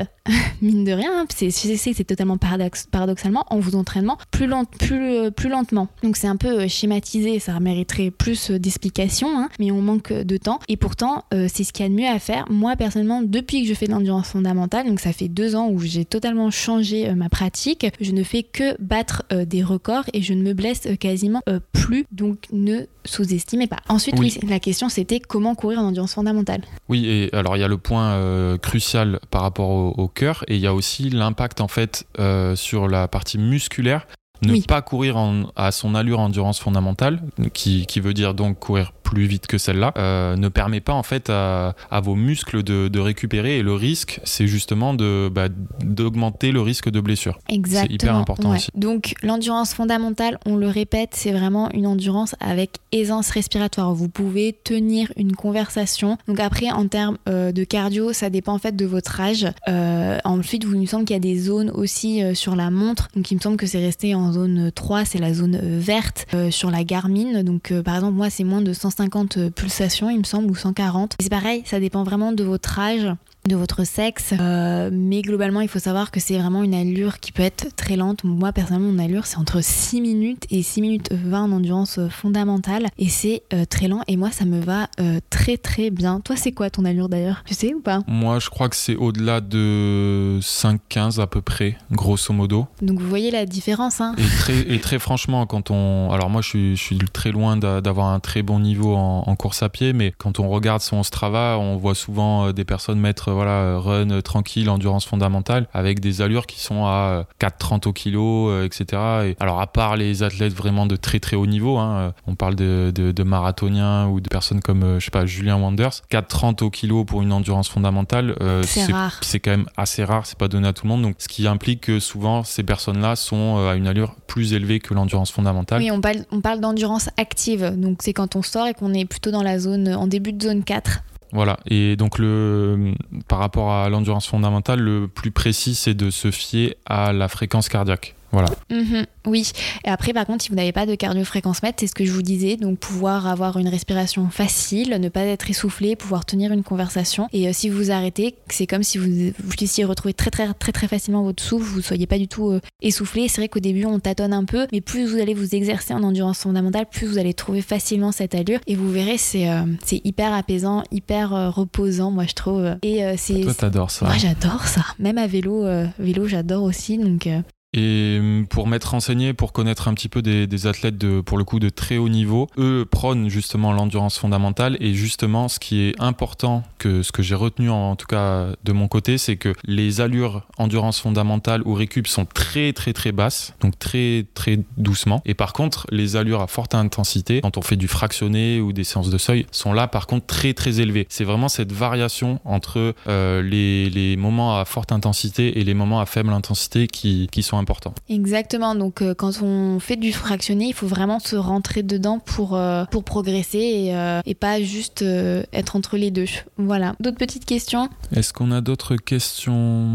mine de rien, hein, c'est, c'est, c'est totalement paradoxe, paradoxalement en vous entraînant plus, lent, plus, plus lentement. Donc c'est un peu schématisé, ça mériterait plus d'explications, hein, mais on manque de temps et pourtant euh, c'est ce qu'il y a de mieux à faire. Moi personnellement, depuis que je fais de l'endurance fondamentale, donc ça fait deux ans où j'ai totalement changé euh, ma pratique, je ne fais que battre euh, des records et je ne me blesse euh, quasiment euh, plus, donc ne sous-estimez pas. Ensuite, oui. Oui, la question c'était comment courir en endurance fondamentale. Oui, et alors il y a le point euh, crucial par rapport au, au cœur et il y a aussi l'impact en fait euh, sur la partie musculaire. Ne oui. pas courir en, à son allure endurance fondamentale, qui, qui veut dire donc courir plus vite que celle-là, euh, ne permet pas en fait à, à vos muscles de, de récupérer. Et le risque, c'est justement de, bah, d'augmenter le risque de blessure. Exactement. C'est hyper important ouais. aussi. Donc l'endurance fondamentale, on le répète, c'est vraiment une endurance avec aisance respiratoire. Vous pouvez tenir une conversation. Donc après, en termes euh, de cardio, ça dépend en fait de votre âge. Euh, ensuite, il me semble qu'il y a des zones aussi euh, sur la montre. Donc il me semble que c'est resté en zone trois, c'est la zone verte euh, sur la Garmin. Donc euh, par exemple, moi, c'est moins de cent cinquante pulsations, il me semble, ou cent quarante. Et c'est pareil, ça dépend vraiment de votre âge, de votre sexe, euh, mais globalement il faut savoir que c'est vraiment une allure qui peut être très lente. Moi personnellement, mon allure c'est entre six minutes et six minutes vingt en endurance fondamentale et c'est euh, très lent et moi ça me va euh, très très bien. Toi c'est quoi ton allure d'ailleurs, tu sais ou pas? Moi je crois que c'est au-delà de cinq quinze à peu près, grosso modo. Donc vous voyez la différence hein. Et très, et très franchement quand on... Alors moi je suis, je suis très loin d'avoir un très bon niveau en, en course à pied, mais quand on regarde son Strava, on voit souvent des personnes mettre voilà, run tranquille, endurance fondamentale, avec des allures qui sont à quatre trente au kilo, et cetera. Et alors, à part les athlètes vraiment de très très haut niveau, hein, on parle de, de, de marathoniens ou de personnes comme, je sais pas, Julien Wanders, quatre trente au kilo pour une endurance fondamentale, euh, c'est, c'est, rare. C'est quand même assez rare, c'est pas donné à tout le monde. Donc, ce qui implique que souvent, ces personnes-là sont à une allure plus élevée que l'endurance fondamentale. Oui, on parle, on parle d'endurance active, donc c'est quand on sort et qu'on est plutôt dans la zone, en début de zone quatre. Voilà, et donc le, par rapport à l'endurance fondamentale, le plus précis, c'est de se fier à la fréquence cardiaque. Voilà. Mmh, oui, et après par contre si vous n'avez pas de cardio-fréquence-mètre, c'est ce que je vous disais, donc pouvoir avoir une respiration facile, ne pas être essoufflé, pouvoir tenir une conversation, et euh, si vous arrêtez, c'est comme si vous, vous puissiez retrouver très très très très facilement votre souffle, vous ne soyez pas du tout euh, essoufflé. C'est vrai qu'au début on tâtonne un peu, mais plus vous allez vous exercer en endurance fondamentale, plus vous allez trouver facilement cette allure, et vous verrez c'est, euh, c'est hyper apaisant, hyper euh, reposant, moi je trouve, euh, et euh, c'est... Toi t'adores ça. Moi ouais, j'adore ça, même à vélo, euh, vélo j'adore aussi, donc... Euh... Et pour m'être renseigné, pour connaître un petit peu des, des athlètes de, pour le coup de très haut niveau, eux prônent justement l'endurance fondamentale. Et justement, ce qui est important, que ce que j'ai retenu en, en tout cas de mon côté, c'est que les allures endurance fondamentale ou récup sont très très très basses, donc très très doucement. Et par contre, les allures à forte intensité, quand on fait du fractionné ou des séances de seuil, sont là par contre très très élevées. C'est vraiment cette variation entre euh, les, les moments à forte intensité et les moments à faible intensité qui, qui sont important. Exactement, donc euh, quand on fait du fractionné, il faut vraiment se rentrer dedans pour, euh, pour progresser et, euh, et pas juste euh, être entre les deux. Voilà. D'autres petites questions? Est-ce qu'on a d'autres questions?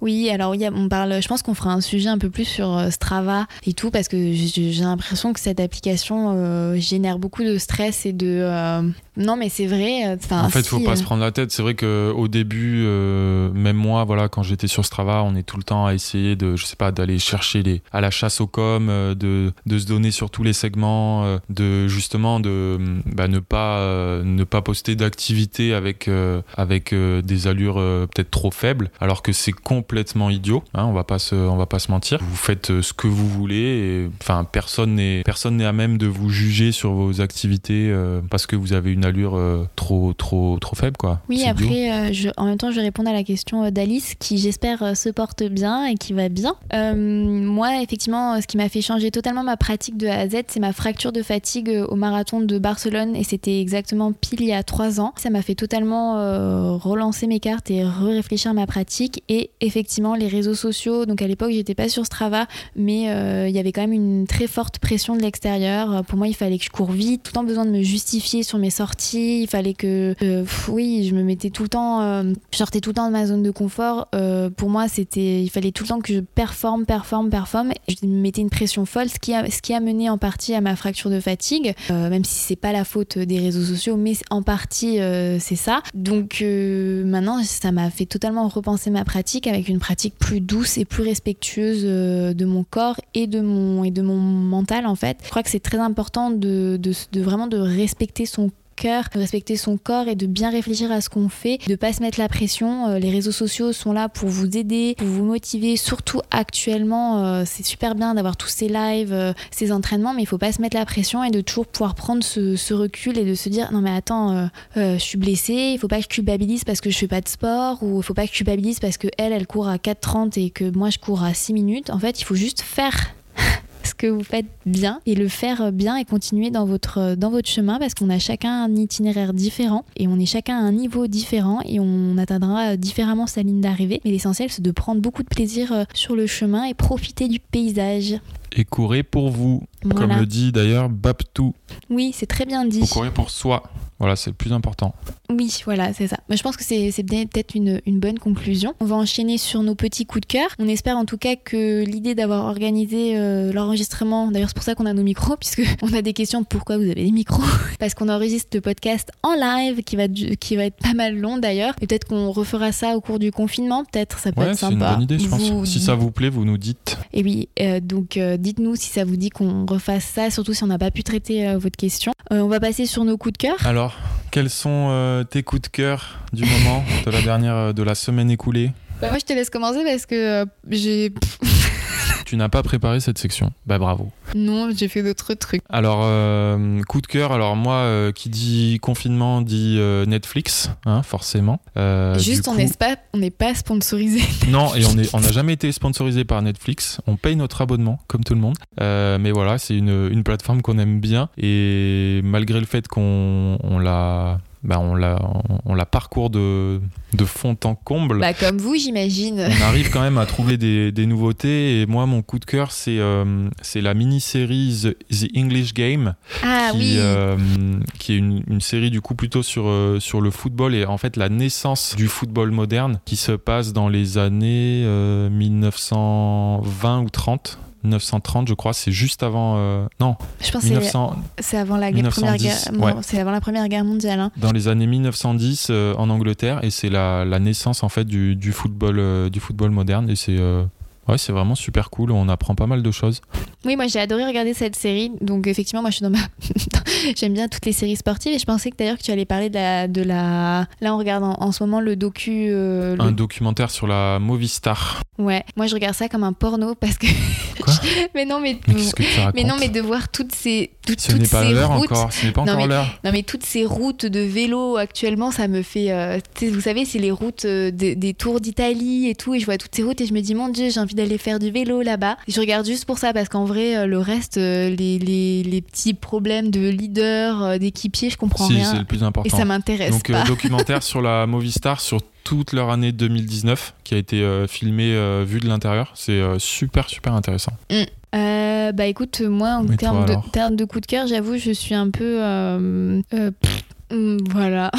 Oui, alors oui, on parle, je pense qu'on fera un sujet un peu plus sur Strava et tout, parce que j'ai l'impression que cette application euh, génère beaucoup de stress et de... Euh... Non, mais c'est vrai. En fait, il si, ne faut pas euh... se prendre la tête. C'est vrai qu'au début, euh, même moi, voilà, quand j'étais sur Strava, on est tout le temps à essayer de, je sais pas, d'aller chercher les, à la chasse aux coms, euh, de, de se donner sur tous les segments, euh, de justement de bah, ne, pas, euh, ne pas poster d'activité avec, euh, avec euh, des allures euh, peut-être trop faibles, alors que c'est complètement idiot, hein, on va pas se, on va pas se mentir. Vous faites ce que vous voulez, enfin personne n'est, personne n'est à même de vous juger sur vos activités euh, parce que vous avez une allure euh, trop, trop, trop faible, quoi. Oui, c'est après, euh, je, en même temps, je vais répondre à la question d'Alice qui, j'espère, se porte bien et qui va bien. Euh, moi, effectivement, ce qui m'a fait changer totalement ma pratique de A à Z, c'est ma fracture de fatigue au marathon de Barcelone, et c'était exactement pile il y a trois ans. Ça m'a fait totalement euh, relancer mes cartes et réfléchir à ma pratique, et effectivement les réseaux sociaux. Donc à l'époque j'étais pas sur Strava, mais euh, il y avait quand même une très forte pression de l'extérieur. Pour moi il fallait que je cours vite, tout le temps besoin de me justifier sur mes sorties. Il fallait que euh, pff, oui je me mettais tout le temps, euh, je sortais tout le temps de ma zone de confort. Euh, pour moi c'était, il fallait tout le temps que je performe, performe, performe. Et je me mettais une pression folle, ce qui a, ce qui a mené en partie à ma fracture de fatigue, euh, même si c'est pas la faute des réseaux sociaux, mais en partie euh, c'est ça. Donc euh, maintenant ça m'a fait totalement repenser ma pratique avec une pratique plus douce et plus respectueuse de mon corps et de mon, et de mon mental en fait. Je crois que c'est très important de, de, de vraiment de respecter son cœur, de respecter son corps et de bien réfléchir à ce qu'on fait, de pas se mettre la pression. Les réseaux sociaux sont là pour vous aider, pour vous motiver, surtout actuellement. C'est super bien d'avoir tous ces lives, ces entraînements, mais il faut pas se mettre la pression et de toujours pouvoir prendre ce, ce recul et de se dire non mais attends, euh, euh, je suis blessée, il faut pas que je culpabilise parce que je fais pas de sport, ou il faut pas que je culpabilise parce que elle, elle court à quatre trente et que moi je cours à six minutes. En fait il faut juste faire que vous faites bien et le faire bien et continuer dans votre, dans votre chemin, parce qu'on a chacun un itinéraire différent et on est chacun à un niveau différent et on atteindra différemment sa ligne d'arrivée, mais l'essentiel c'est de prendre beaucoup de plaisir sur le chemin et profiter du paysage. Et courez pour vous, voilà. Comme le dit d'ailleurs Baptou. Oui, c'est très bien dit. Vous courez pour soi, voilà, c'est le plus important. Oui, voilà, c'est ça. Mais je pense que c'est, c'est peut-être une, une bonne conclusion. On va enchaîner sur nos petits coups de cœur. On espère en tout cas que l'idée d'avoir organisé euh, l'enregistrement, d'ailleurs c'est pour ça qu'on a nos micros, puisqu'on a des questions, pourquoi vous avez des micros ? Parce qu'on enregistre le podcast en live, qui va, qui va être pas mal long d'ailleurs, et peut-être qu'on refera ça au cours du confinement, peut-être, ça peut ouais, être sympa. Ouais, c'est une bonne idée, je vous... pense. Si ça vous plaît, vous nous dites. Et oui, euh, donc... Euh, dites-nous si ça vous dit qu'on refasse ça, surtout si on n'a pas pu traiter euh, votre question. Euh, on va passer sur nos coups de cœur. Alors, quels sont euh, tes coups de cœur du moment, de la dernière, de la semaine écoulée ? Bah, moi, je te laisse commencer parce que euh, j'ai... Tu n'as pas préparé cette section. Bah bravo. Non, j'ai fait d'autres trucs. Alors, euh, coup de cœur. Alors moi, euh, qui dit confinement dit euh, Netflix, hein, forcément. Euh, Juste, on n'est pas, on n'est pas sponsorisé. Non, et on est, on n'a jamais été sponsorisé par Netflix. On paye notre abonnement, comme tout le monde. Euh, mais voilà, c'est une, une plateforme qu'on aime bien. Et malgré le fait qu'on on l'a... Bah on, la, on, on la parcourt de, de fond en comble. Bah comme vous, j'imagine. On arrive quand même à trouver des, des nouveautés. Et moi, mon coup de cœur, c'est, euh, c'est la mini-série The English Game. Ah, qui, oui. euh, qui est une, une série du coup plutôt sur, euh, sur le football et en fait la naissance du football moderne qui se passe dans les années euh, mille neuf cent vingt ou trente. mille neuf cent trente je crois, c'est juste avant euh, non je pense mille neuf cents, c'est, c'est avant la guerre, première guerre ouais. Non, c'est avant la première guerre mondiale hein. Dans les années mille neuf cent dix euh, en Angleterre, et c'est la, la naissance en fait du, du football euh, du football moderne, et c'est euh, ouais c'est vraiment super cool, on apprend pas mal de choses. Oui, moi j'ai adoré regarder cette série, donc effectivement moi je suis dans ma j'aime bien toutes les séries sportives, et je pensais que d'ailleurs que tu allais parler de la, de la... là on regarde en, en ce moment le docu euh, le... un documentaire sur la Movistar. Ouais, moi je regarde ça comme un porno parce que mais non mais, mais, qu'est-ce que tu racontes ? Mais non mais de voir toutes ces toutes, ce toutes n'est pas ces l'heure routes encore. Ce n'est pas non, encore mais, l'heure. Non mais toutes ces routes de vélo actuellement, ça me fait euh, vous savez, c'est les routes euh, des, des tours d'Italie et tout, et je vois toutes ces routes et je me dis mon Dieu, j'ai envie d'aller faire du vélo là-bas. Et je regarde juste pour ça, parce qu'en vrai euh, le reste euh, les, les les petits problèmes de leader euh, d'équipier, je comprends si, rien. Si, c'est le plus important. Et ça m'intéresse donc, pas. Donc euh, documentaire sur la Movistar sur toute leur année deux mille dix-neuf qui a été euh, filmée euh, vue de l'intérieur, c'est euh, super super intéressant. Mmh. Euh, bah écoute, moi en termes de, terme de coup de cœur, j'avoue je suis un peu euh, euh, pff, voilà.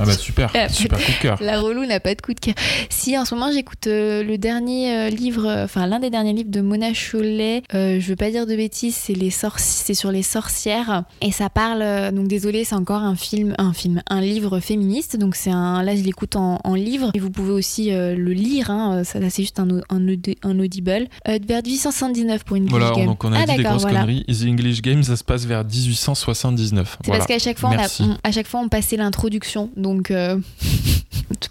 Ah bah super, super coup de cœur. La relou n'a pas de coup de cœur. Si, en ce moment j'écoute euh, le dernier euh, livre, enfin l'un des derniers livres de Mona Chollet, euh, je veux pas dire de bêtises, c'est, les sorci- c'est sur les sorcières, et ça parle, euh, donc désolé c'est encore un film, un film, un livre féministe, donc c'est un, là je l'écoute en, en livre, et vous pouvez aussi euh, le lire, hein, ça là, c'est juste un, un, un audible, euh, vers dix-huit cent soixante-dix-neuf pour une English voilà, Game. Donc on a ah, dit des grosses voilà. conneries, The English Game ça se passe vers dix-huit cent soixante-dix-neuf. C'est voilà. Parce qu'à chaque fois on, a, on, à chaque fois on passait l'introduction, donc Donc, euh,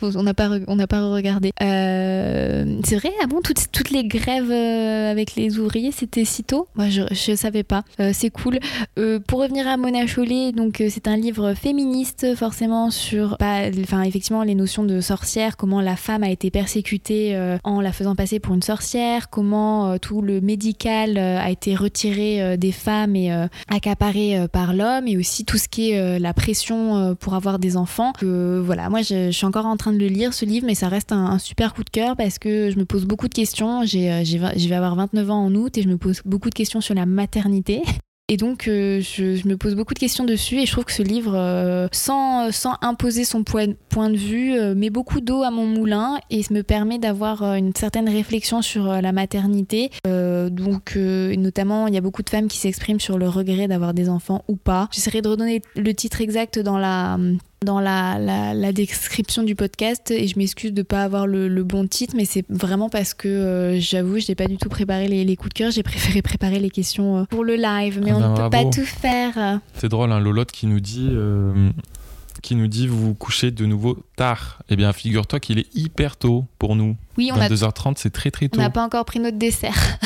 on n'a pas, pas regardé. Euh, c'est vrai, ah bon, toutes, toutes les grèves avec les ouvriers, c'était si tôt ? Moi, je ne savais pas. Euh, c'est cool. Euh, pour revenir à Mona Chollet, donc, c'est un livre féministe, forcément, sur bah, effectivement, les notions de sorcière, comment la femme a été persécutée euh, en la faisant passer pour une sorcière, comment euh, tout le médical euh, a été retiré euh, des femmes et euh, accaparé euh, par l'homme, et aussi tout ce qui est euh, la pression euh, pour avoir des enfants. Euh, voilà, moi, je, je suis encore encore en train de le lire, ce livre, mais ça reste un, un super coup de cœur parce que je me pose beaucoup de questions. J'ai, j'ai, je vais avoir vingt-neuf ans en août et je me pose beaucoup de questions sur la maternité. Et donc, euh, je, je me pose beaucoup de questions dessus et je trouve que ce livre, euh, sans, sans imposer son point, point de vue, euh, met beaucoup d'eau à mon moulin et me permet d'avoir euh, une certaine réflexion sur euh, la maternité. Euh, donc, euh, notamment, il y a beaucoup de femmes qui s'expriment sur le regret d'avoir des enfants ou pas. J'essaierai de redonner le titre exact dans la... dans la, la, la description du podcast et je m'excuse de ne pas avoir le, le bon titre, mais c'est vraiment parce que euh, j'avoue, je n'ai pas du tout préparé les, les coups de cœur, j'ai préféré préparer les questions euh, pour le live, mais ah ben on ne peut pas tout faire. C'est drôle, hein, Lolotte qui nous dit euh, qui nous dit vous vous couchez de nouveau tard. Eh bien, figure-toi qu'il est hyper tôt pour nous. Oui, on vingt-deux heures trente, c'est très très tôt. On n'a pas encore pris notre dessert.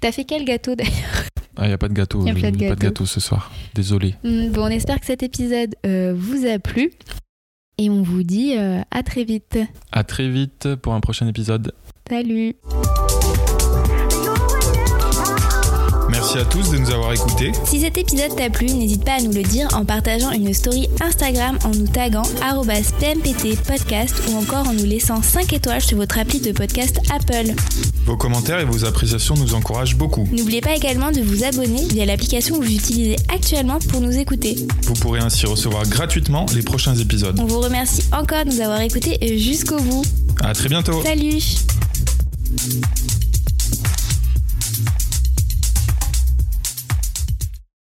T'as fait quel gâteau d'ailleurs? Ah, il n'y a pas de gâteau, il n'y a pas de gâteau ce soir, désolé. Mmh, bon, on espère que cet épisode euh, vous a plu et on vous dit euh, à très vite. À très vite pour un prochain épisode. Salut. Merci à tous de nous avoir écoutés. Si cet épisode t'a plu, n'hésite pas à nous le dire en partageant une story Instagram en nous taguant arobase p m p t podcast ou encore en nous laissant cinq étoiles sur votre appli de podcast Apple. Vos commentaires et vos appréciations nous encouragent beaucoup. N'oubliez pas également de vous abonner via l'application que vous utilisez actuellement pour nous écouter. Vous pourrez ainsi recevoir gratuitement les prochains épisodes. On vous remercie encore de nous avoir écoutés jusqu'au bout. À très bientôt. Salut.